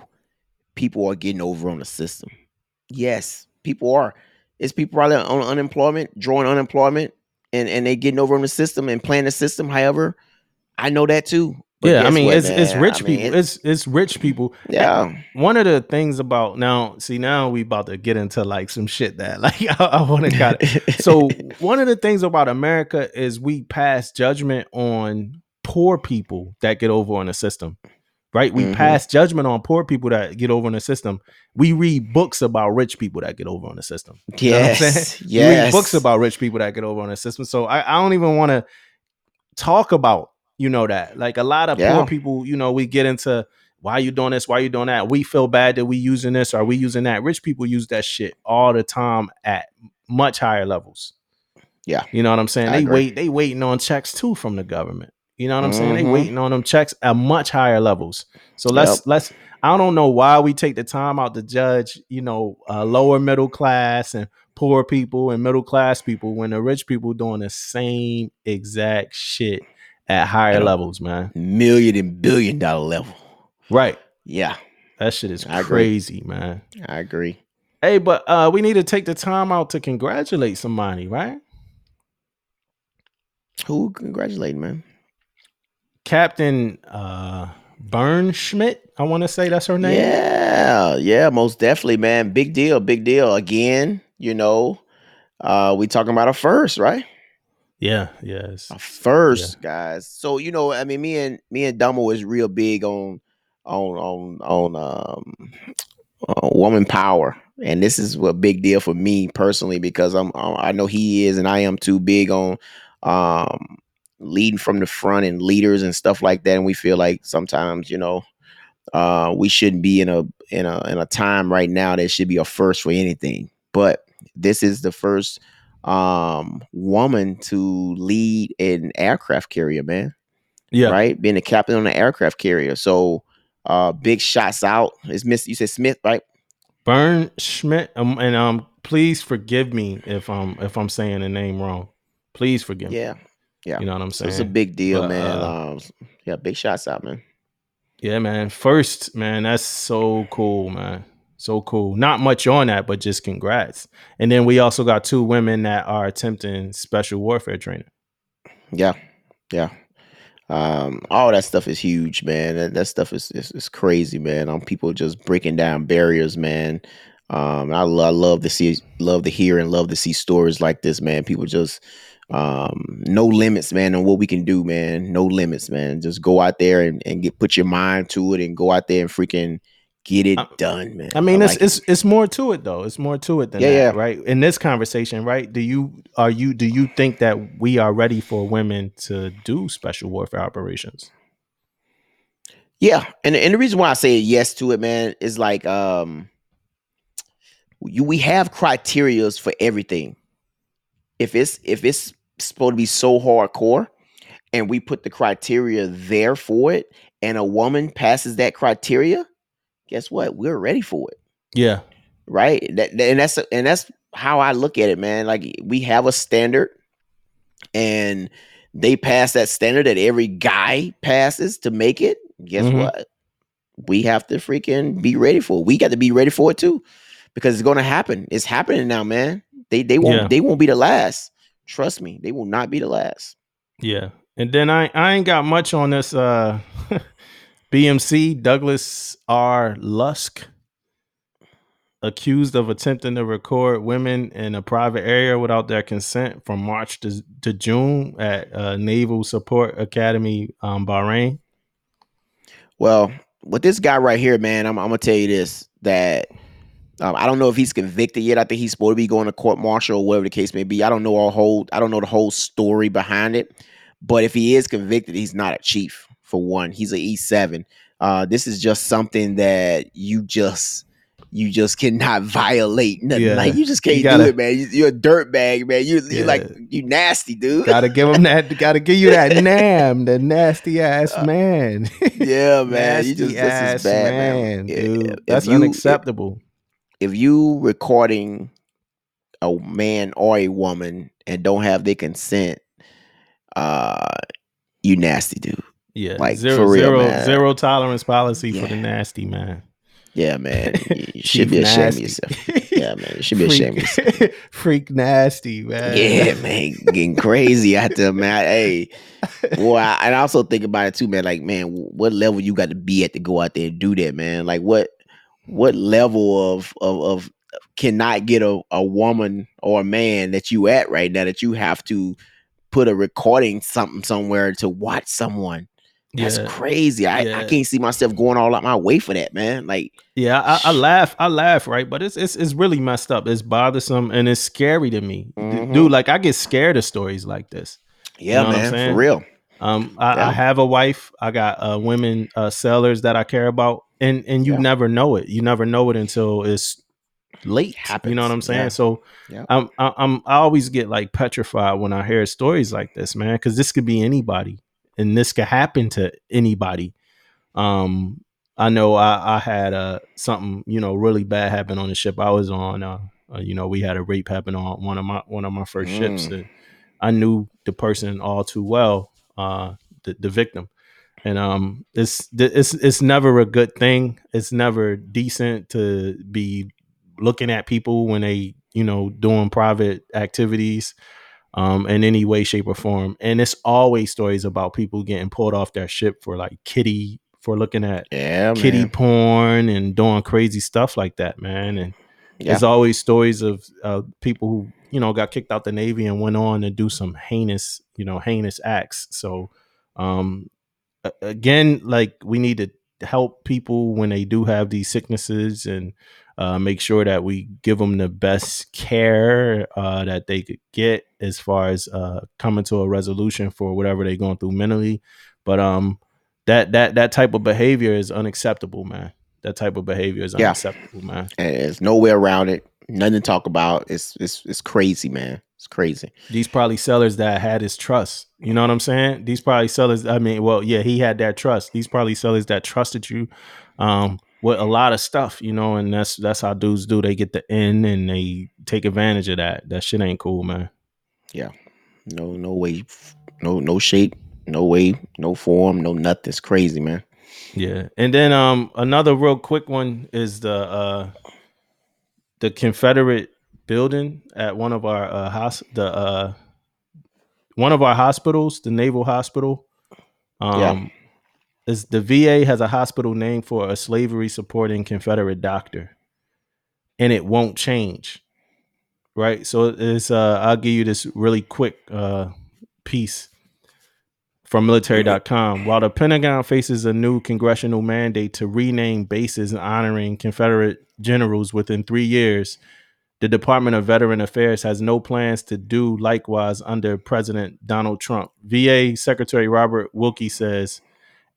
people are getting over on the system. Yes, people are. It's people probably on unemployment, drawing unemployment, and they getting over on the system and playing the system. However, I know that too. But yeah, I mean, it's rich people. Yeah. One of the things about now we about to get into like some shit that like I want to got it. So one of the things about America is we pass judgment on poor people that get over on the system, right? We pass judgment on poor people that get over on the system. We read books about rich people that get over on the system. Yes. We read books about rich people that get over on the system. So I don't even want to talk about, you know, that like a lot of poor people, you know, we get into why are you doing this? Why are you doing that? We feel bad that we using this. Or we using that? Rich people use that shit all the time at much higher levels. Yeah. You know what I'm saying? They waiting on checks too from the government. You know what I'm saying? They waiting on them checks at much higher levels. So let's, I don't know why we take the time out to judge, you know, lower middle class and poor people and middle class people when the rich people doing the same exact shit at higher levels, man. $1 million and $1 billion level. Right. Yeah. That shit is crazy, man. I agree. Hey, but we need to take the time out to congratulate somebody, right? Who congratulate, man? Captain Bernschmidt, I want to say that's her name. Yeah, most definitely, man. Big deal. Again, you know, we talking about her first, right? Guys. So, you know, I mean, me and Dumbo is real big on woman power, and this is a big deal for me personally because I know he is, and I am too, big on leading from the front and leaders and stuff like that. And we feel like sometimes, you know, we shouldn't be in a time right now that should be a first for anything, but this is the first woman to lead an aircraft carrier, man. Yeah. Right? Being a captain on an aircraft carrier. So big shots out. It's Miss, you said Smith, right? Bernschmidt. And please forgive me if I'm saying the name wrong. Please forgive me. Yeah. You know what I'm saying? It's a big deal, but, man. Big shots out, man. Yeah, man. First, man, that's so cool, man. So cool. Not much on that, but just congrats. And then we also got two women that are attempting special warfare training. Yeah. All that stuff is huge, man. That stuff is crazy, man. People just breaking down barriers, man. I love to hear and love to see stories like this, man. People just no limits, man, on what we can do, man. No limits, man. Just go out there and put your mind to it and go out there and freaking get it done, man. I mean, it's more to it though. It's more to it than that, right? In this conversation, right? Do you think that we are ready for women to do special warfare operations? Yeah, and the reason why I say yes to it, man, is like we have criterias for everything. If it's supposed to be so hardcore, and we put the criteria there for it, and a woman passes that criteria, guess what? We're ready for it. Yeah. Right. And that's how I look at it, man. Like, we have a standard, and they pass that standard that every guy passes to make it, guess what? We have to freaking be ready for it. We got to be ready for it too, because it's going to happen. It's happening now, man. They won't be the last. Trust me, they will not be the last. Yeah. And then I ain't got much on this BMC, Douglas R. Lusk, accused of attempting to record women in a private area without their consent from March to June at Naval Support Academy, Bahrain. Well, with this guy right here, man, I'm going to tell you this, that I don't know if he's convicted yet. I think he's supposed to be going to court martial or whatever the case may be. I don't know the whole story behind it. But if he is convicted, he's not a chief, for one. He's an E7. This is just something that you just cannot violate. Nothing. Yeah. Like, you just can't do it, man. You're a dirtbag, man. You're like, you nasty, dude. Gotta give him that. Gotta give you that NAM, the nasty ass man. Yeah, man. Nasty, you just, ass, this is bad, man. Dude. That's unacceptable. If you recording a man or a woman and don't have their consent, you nasty dude. Yeah, like zero tolerance policy for the nasty man. Yeah, man, you should be ashamed of yourself. Yeah, man, you should be ashamed of yourself. Freak nasty, man. Yeah, man, getting crazy out there, man. Hey, boy, and I also think about it too, man. Like, man, what level you got to be at to go out there and do that, man? Like, what level of cannot get a woman or a man that you at right now that you have to put a recording something somewhere to watch someone? That's crazy. I can't see myself going all out my way for that, man. Like, yeah, I laugh, right? But it's really messed up. It's bothersome and it's scary to me, dude. Like, I get scared of stories like this. Yeah, you know, man, for real. I have a wife. I got women sellers that I care about, and you never know it. You never know it until it's late. Happens. You know what I'm saying? Yeah. So I always get like petrified when I hear stories like this, man, because this could be anybody and this could happen to anybody. I know I had something, you know, really bad happen on the ship I was on. You know, we had a rape happen on one of my first ships, and I knew the person all too well, the victim. And it's never a good thing. It's never decent to be looking at people when they, you know, doing private activities in any way, shape or form. And it's always stories about people getting pulled off their ship for like looking at kitty porn and doing crazy stuff like that, man. And there's always stories of people who, you know, got kicked out the Navy and went on to do some heinous, you know, heinous acts. So again, like, we need to help people when they do have these sicknesses and make sure that we give them the best care that they could get as far as coming to a resolution for whatever they're going through mentally. But that type of behavior is unacceptable, man. That type of behavior is unacceptable, man. And there's no way around it. Nothing to talk about. It's crazy, man. It's crazy. These probably sellers that had his trust. You know what I'm saying? These probably sellers. I mean, well, yeah, he had that trust. These probably sellers that trusted you with a lot of stuff, you know, and that's how dudes do. They get the end and they take advantage of that. That shit ain't cool, man. Yeah. No way. No shape. No way. No form. No nothing. It's crazy, man. Yeah. And then another real quick one is the Confederate building at one of our hospitals, the Naval Hospital. Is the VA has a hospital named for a slavery supporting Confederate doctor, and it won't change, right? So it's I'll give you this really quick piece from military.com. While the Pentagon faces a new congressional mandate to rename bases honoring Confederate generals within 3 years, the Department of Veteran Affairs has no plans to do likewise under President Donald Trump. VA Secretary Robert Wilkie says,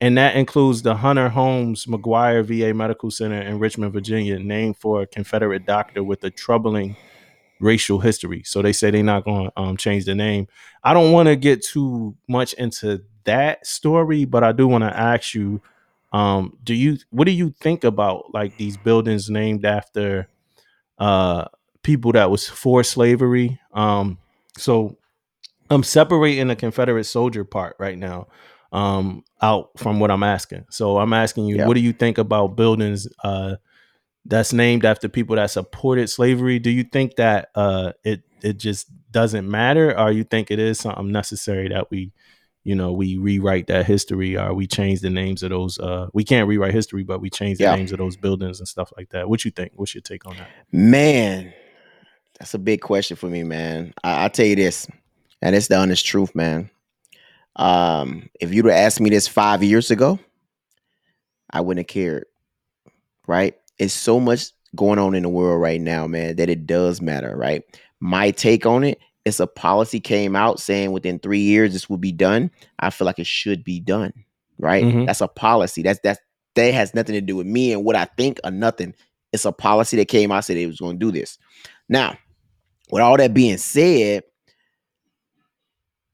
and that includes the Hunter Holmes McGuire VA Medical Center in Richmond, Virginia, named for a Confederate doctor with a troubling racial history. So they say they're not going to change the name. I don't want to get too much into that story, but I do want to ask you, what do you think about like these buildings named after people that was for slavery? So I'm separating the Confederate soldier part right now out from what I'm asking. So I'm asking you, what do you think about buildings that's named after people that supported slavery? Do you think that it just doesn't matter, or you think it is something necessary that we, you know, we rewrite that history, or we change the names of those? We can't rewrite history, but we change the names of those buildings and stuff like that. What you think? What's your take on that? Man, that's a big question for me, man. I'll tell you this, and it's the honest truth, man. If you'd have asked me this 5 years ago, I wouldn't have cared, right? It's so much going on in the world right now, man, that it does matter, right? My take on it, it's a policy came out saying within 3 years this will be done. I feel like it should be done, right? Mm-hmm. That's a policy. That has nothing to do with me and what I think or nothing. It's a policy that came out, said it was going to do this. Now, with all that being said,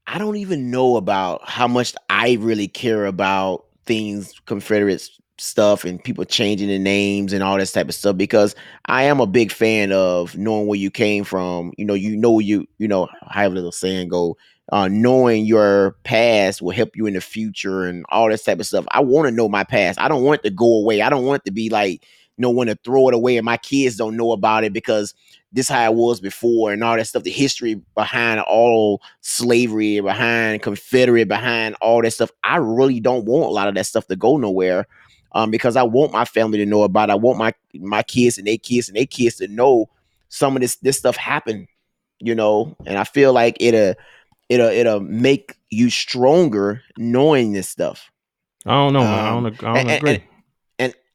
I don't even know about how much I really care about things, Confederate stuff and people changing the names and all this type of stuff, because I am a big fan of knowing where you came from. You know, however the saying go, knowing your past will help you in the future and all this type of stuff. I want to know my past. I don't want it to go away. I don't want it to be like, no one to throw it away and my kids don't know about it because this how it was before and all that stuff, the history behind all slavery, behind Confederate, behind all that stuff. I really don't want a lot of that stuff to go nowhere because I want my family to know about it. I want my kids and their kids and their kids to know some of this stuff happened, you know, and I feel like it'll make you stronger knowing this stuff. I don't know, man. I don't agree.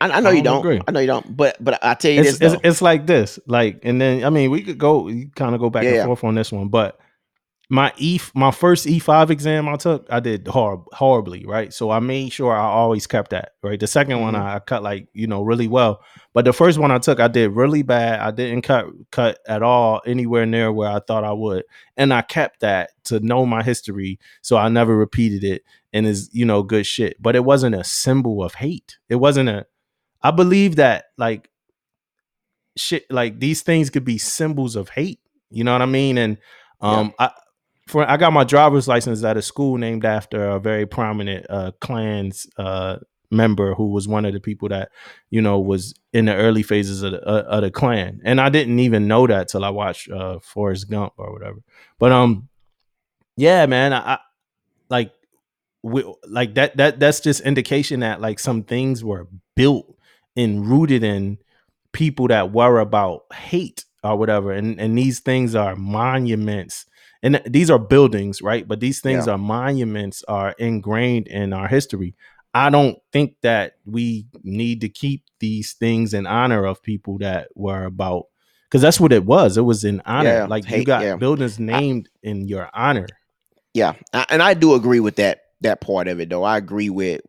I know you don't. But I tell you this, it's like this, like, and then I mean we could go back and forth on this one. But my first E5 exam I took, I did horribly, right? So I made sure I always kept that, right? The second one I cut like really well, but the first one I took I did really bad. I didn't cut at all anywhere near where I thought I would, and I kept that to know my history, so I never repeated it, and is good shit. But it wasn't a symbol of hate. It wasn't a I believe that like shit, like these things could be symbols of hate. You know what I mean? And I got my driver's license at a school named after a very prominent Klan's member who was one of the people that, was in the early phases of the Klan. And I didn't even know that till I watched Forrest Gump or whatever. But yeah, man, that's just indication that like some things were built and rooted in people that were about hate or whatever. And these things are monuments, and these are buildings, right? But these things are monuments, are ingrained in our history. I don't think that we need to keep these things in honor of people that were about, because that's what it was. It was in honor. Yeah, like hate, you got buildings named in your honor. Yeah. And I do agree with that part of it though. I agree with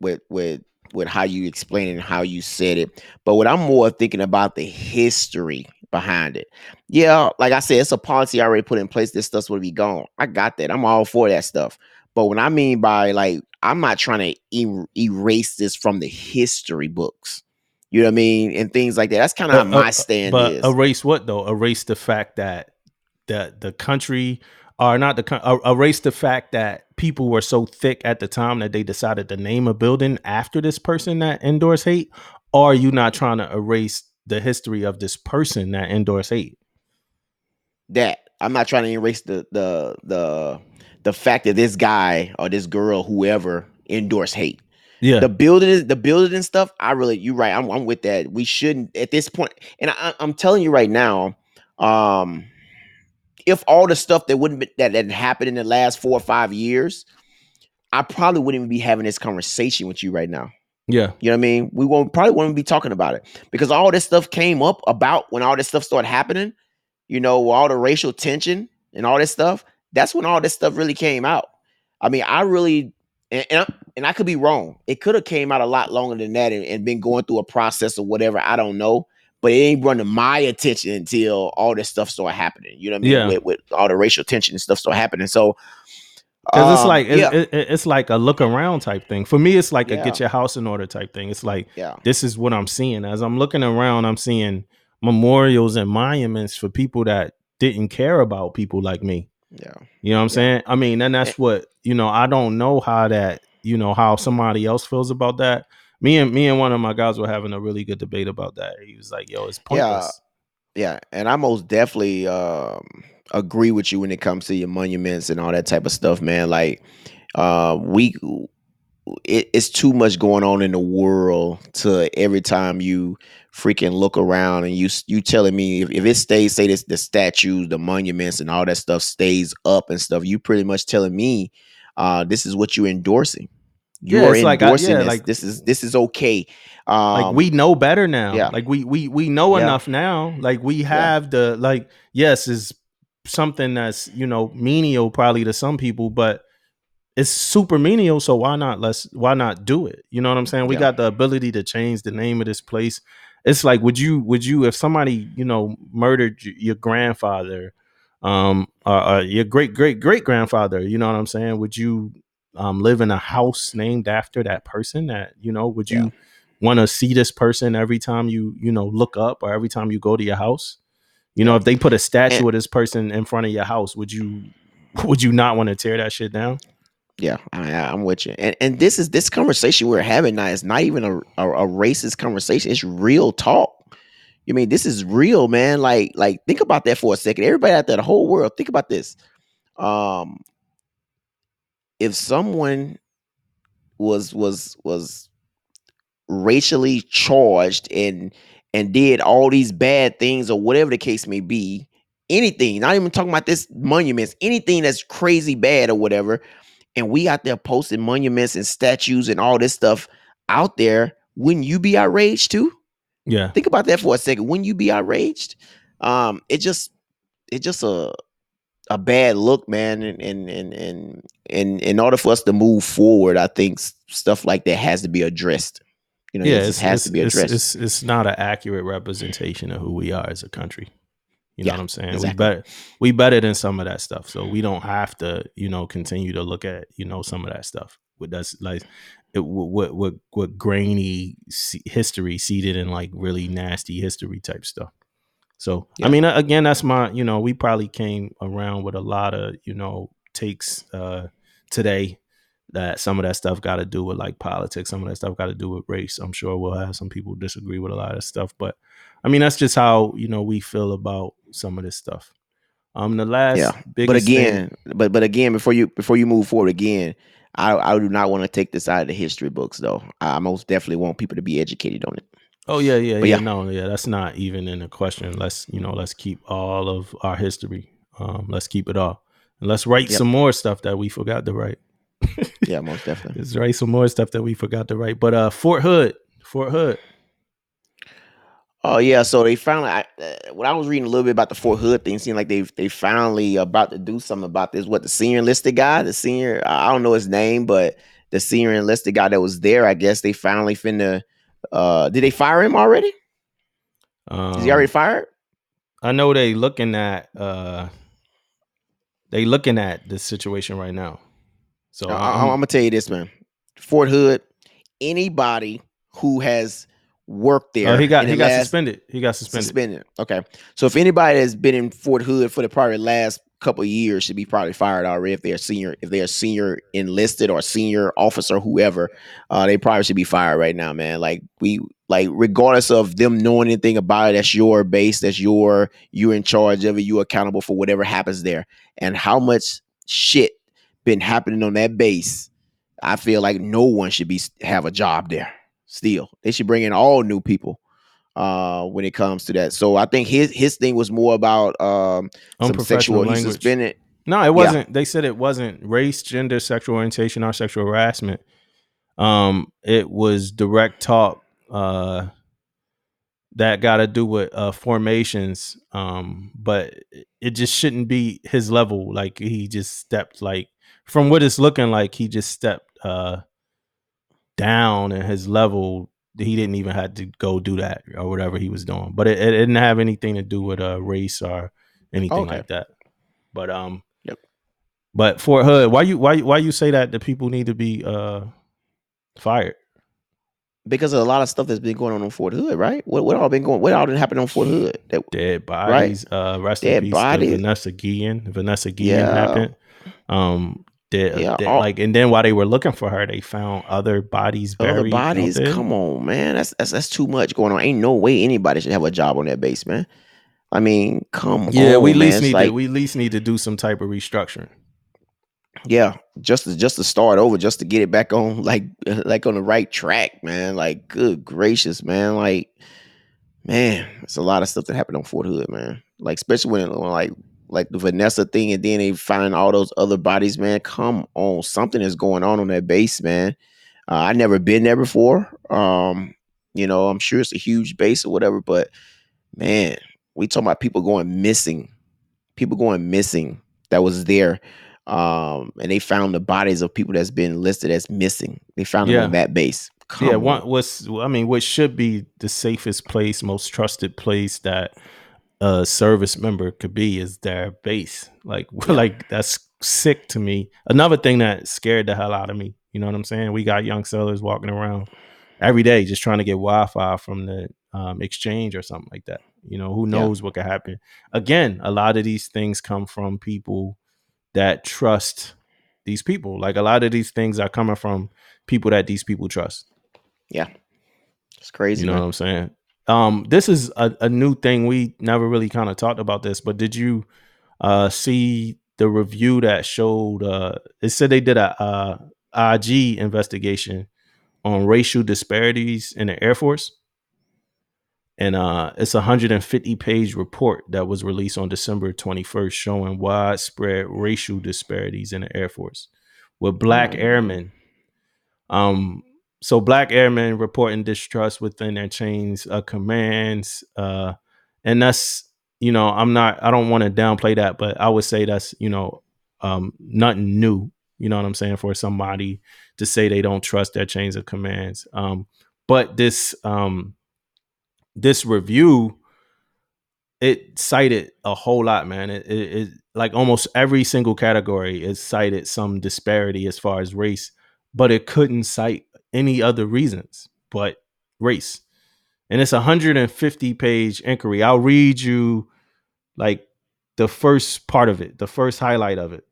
how you explain it and how you said it. But what I'm more thinking about the history behind it. Yeah, like I said, it's a policy I already put in place. This stuff will be gone. I got that. I'm all for that stuff. But what I mean by like, I'm not trying to erase this from the history books. You know what I mean? And things like that. That's kind of how my stand is. But erase what though? Erase the fact that the country... Or not erase the fact that people were so thick at the time that they decided to name a building after this person that endorsed hate? Or are you not trying to erase the history of this person that endorsed hate? That I'm not trying to erase the fact that this guy or this girl, whoever, endorsed hate. Yeah, the building and stuff. You're right. I'm with that. We shouldn't at this point. And I'm telling you right now. If all the stuff that happened in the last 4 or 5 years, I probably wouldn't be having this conversation with you right now. Yeah. You know what I mean? We probably wouldn't be talking about it, because all this stuff came up about when all this stuff started happening, all the racial tension and all this stuff. That's when all this stuff really came out. I mean, I could be wrong. It could have came out a lot longer than that and been going through a process or whatever. I don't know. But it ain't running my attention until all this stuff started happening. You know what I mean? Yeah. With all the racial tension and stuff started happening. So it's like a look around type thing. For me, it's like a get your house in order type thing. It's like, this is what I'm seeing. As I'm looking around, I'm seeing memorials and monuments for people that didn't care about people like me. Yeah. You know what I'm saying? I mean, and that's what, you know, I don't know how that, you know, how somebody else feels about that. Me and one of my guys were having a really good debate about that. He was like, yo, it's pointless. Yeah. And I most definitely agree with you when it comes to your monuments and all that type of stuff, man. Like, it's too much going on in the world to every time you freaking look around and you telling me if it stays, say this, the statues, the monuments and all that stuff stays up and stuff, you pretty much telling me this is what you're endorsing. This is okay. Like, we know better now. Yeah. Like we know enough now. Like we have the, like, yes, is something that's, you know, menial probably to some people, but it's super menial. So why not do it? You know what I'm saying? We got the ability to change the name of this place. It's like, would you, if somebody, you know, murdered your grandfather, your great grandfather, you know what I'm saying? Would you, live in a house named after that person that, you know, would you want to see this person every time you, you know, look up or every time you go to your house? You know, if they put a statue of this person in front of your house, would you not want to tear that shit down? Yeah, I'm with you. And this conversation we're having now is not even a racist conversation. It's real talk. You mean, this is real, man. Like think about that for a second. Everybody out there, the whole world, think about this. If someone was racially charged and did all these bad things or whatever the case may be, anything, not even talking about this monuments, anything that's crazy bad or whatever, and we out there posting monuments and statues and all this stuff out there, wouldn't you be outraged too? Yeah. Think about that for a second. Wouldn't you be outraged? It's just a bad look, man. And in order for us to move forward, I think stuff like that has to be addressed. You know, it has to be addressed. It's not an accurate representation of who we are as a country. You know what I'm saying? Exactly. We better than some of that stuff. So we don't have to, you know, continue to look at, you know, some of that stuff. That's like what grainy history seated in like really nasty history type stuff. So, I mean, again, that's my, you know, we probably came around with a lot of, you know, takes today that some of that stuff got to do with like politics. Some of that stuff got to do with race. I'm sure we'll have some people disagree with a lot of stuff, but I mean, that's just how, you know, we feel about some of this stuff. The last biggest but again, before you move forward again, I do not want to take this out of the history books though. I most definitely want people to be educated on it. Oh yeah. No, yeah, that's not even in the question. Let's keep all of our history. Let's keep it all. And let's write some more stuff that we forgot to write. Yeah, most definitely. Let's write some more stuff that we forgot to write. But Fort Hood. Oh yeah, so they finally. When I was reading a little bit about the Fort Hood thing, it seemed like they finally about to do something about this. What, the senior enlisted guy, I don't know his name, but the senior enlisted guy that was there, I guess they finally finna. Did they fire him already? Is he already fired? I know they looking at. They looking at the situation right now. So I'm gonna tell you this, man. Fort Hood, anybody who has worked there. He got suspended. Okay. So if anybody that's been in Fort Hood for the probably last couple of years should be probably fired already. If they're senior enlisted or senior officer, whoever, they probably should be fired right now, man. Like regardless of them knowing anything about it, that's your base, you're in charge of it, you're accountable for whatever happens there. And how much shit been happening on that base, I feel like no one should have a job there. Still, they should bring in all new people when it comes to that. So I think his thing was more about some sexual language. He suspended. No, it wasn't. Yeah. They said it wasn't race, gender, sexual orientation, or sexual harassment. It was direct talk that got to do with formations. But it just shouldn't be his level. Like he just stepped. Like from what it's looking like, he just stepped. Down in his level, he didn't even have to go do that or whatever he was doing, but it didn't have anything to do with race or anything like that. But but Fort Hood, why you say that the people need to be fired? because of a lot of stuff that's been going on Fort Hood, right? What all did happen on Fort Hood? Dead bodies, right? Rest in peace to Vanessa Guillen happened. And then while they were looking for her, they found other bodies buried. Other bodies, come on, man, that's too much going on. Ain't no way anybody should have a job on that base, man. I mean, come on. Yeah, we at least need to do some type of restructuring. Yeah, just to start over, just to get it back on like on the right track, man. Like, good gracious, man. Like, man, it's a lot of stuff that happened on Fort Hood, man. Like, especially when like the Vanessa thing, and then they find all those other bodies, man. Come on, something is going on that base, man. I never been there before. I'm sure it's a huge base or whatever, but man, we talking about people going missing that was there. And they found the bodies of people that's been listed as missing. They found them on that base. What should be the safest place, most trusted place that a service member could be is their base. Like that's sick to me. Another thing that scared the hell out of me. You know what I'm saying? We got young sellers walking around every day just trying to get Wi-Fi from the exchange or something like that. You know, who knows what could happen? Again, a lot of these things come from people that trust these people. Like, a lot of these things are coming from people that these people trust. Yeah. It's crazy. You know what I'm saying? This is a new thing. We never really kind of talked about this, but did you see the review that showed, it said they did a IG investigation on racial disparities in the Air Force. And it's a 150-page report that was released on December 21st showing widespread racial disparities in the Air Force with Black airmen. So Black airmen reporting distrust within their chains of commands. And that's, I don't want to downplay that, but I would say that's, nothing new. You know what I'm saying? For somebody to say they don't trust their chains of commands. But this... this review, it cited a whole lot, man. It like almost every single category is cited some disparity as far as race, but it couldn't cite any other reasons but race. And it's a 150-page inquiry. I'll read you like the first part of it, the first highlight of it.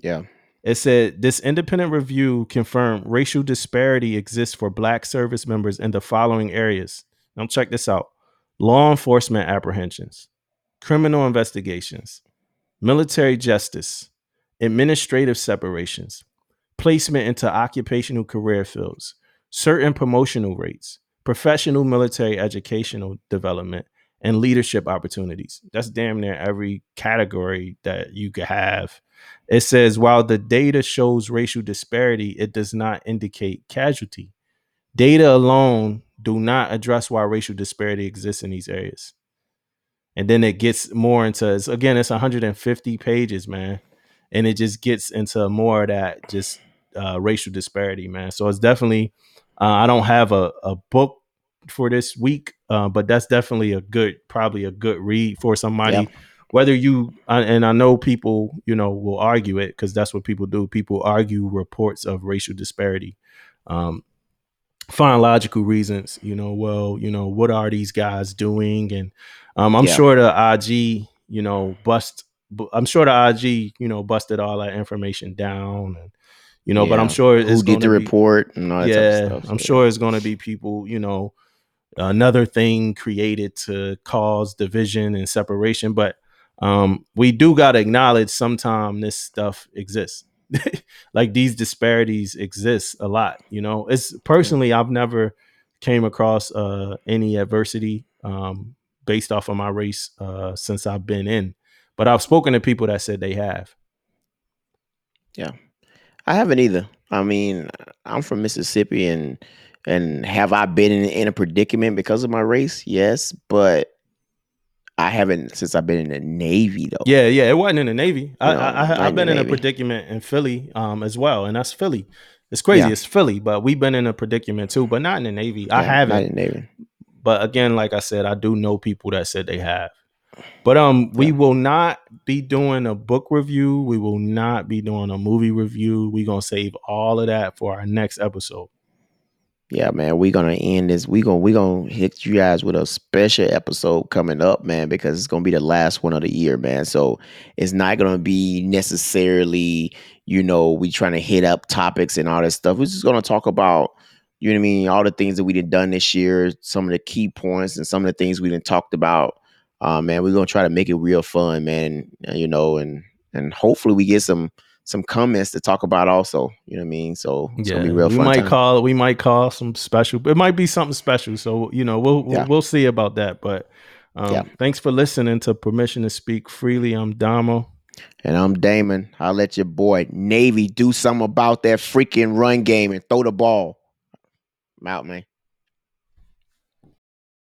Yeah. It said, this independent review confirmed racial disparity exists for Black service members in the following areas. Now check this out. Law enforcement apprehensions, criminal investigations, military justice, administrative separations, placement into occupational career fields, certain promotional rates, professional military educational development, and leadership opportunities. That's damn near every category that you could have. It says, while the data shows racial disparity, it does not indicate casualty. Data alone do not address why racial disparity exists in these areas. And then it gets more into, again, it's 150 pages, man. And it just gets into more of that just racial disparity, man. So it's definitely, I don't have a book for this week, but that's definitely probably a good read for somebody. Yep. Whether you, and I know people, will argue it because that's what people do. People argue reports of racial disparity. Find logical reasons, what are these guys doing? And I'm sure the IG busted all that information down, and but I'm sure it's who did the report and all that type of stuff. I'm sure it's going to be people, another thing created to cause division and separation, but we do got to acknowledge sometime this stuff exists. Like, these disparities exist a lot. It's personally, I've never came across any adversity based off of my race since I've been in, but I've spoken to people that said they have. Yeah, I haven't either. I mean, I'm from Mississippi, and have I been in a predicament because of my race? Yes, but I haven't since I've been in the Navy, though. Yeah, it wasn't in the Navy. I've been in a predicament in Philly as well, and that's Philly. It's crazy. Yeah. It's Philly, but we've been in a predicament too, but not in the Navy. Yeah, I haven't. Not in the Navy. But again, like I said, I do know people that said they have. But we will not be doing a book review. We will not be doing a movie review. We're going to save all of that for our next episode. Yeah, man, we're gonna end this. We're gonna hit you guys with a special episode coming up, man, because it's gonna be the last one of the year, man. So it's not gonna be necessarily, you know, we trying to hit up topics and all that stuff. We're just gonna talk about, you know what I mean, all the things that we done this year, some of the key points and some of the things we done talked about. Man, we're gonna try to make it real fun, man. You know, and hopefully we get some comments to talk about also, you know what I mean? So it's gonna be real fun. We might call some special, it might be something special. So, you know, we'll see about that. But thanks for listening to Permission to Speak Freely. I'm Damo. And I'm Damon. I'll let your boy Navy do something about that freaking run game and throw the ball. I'm out, man.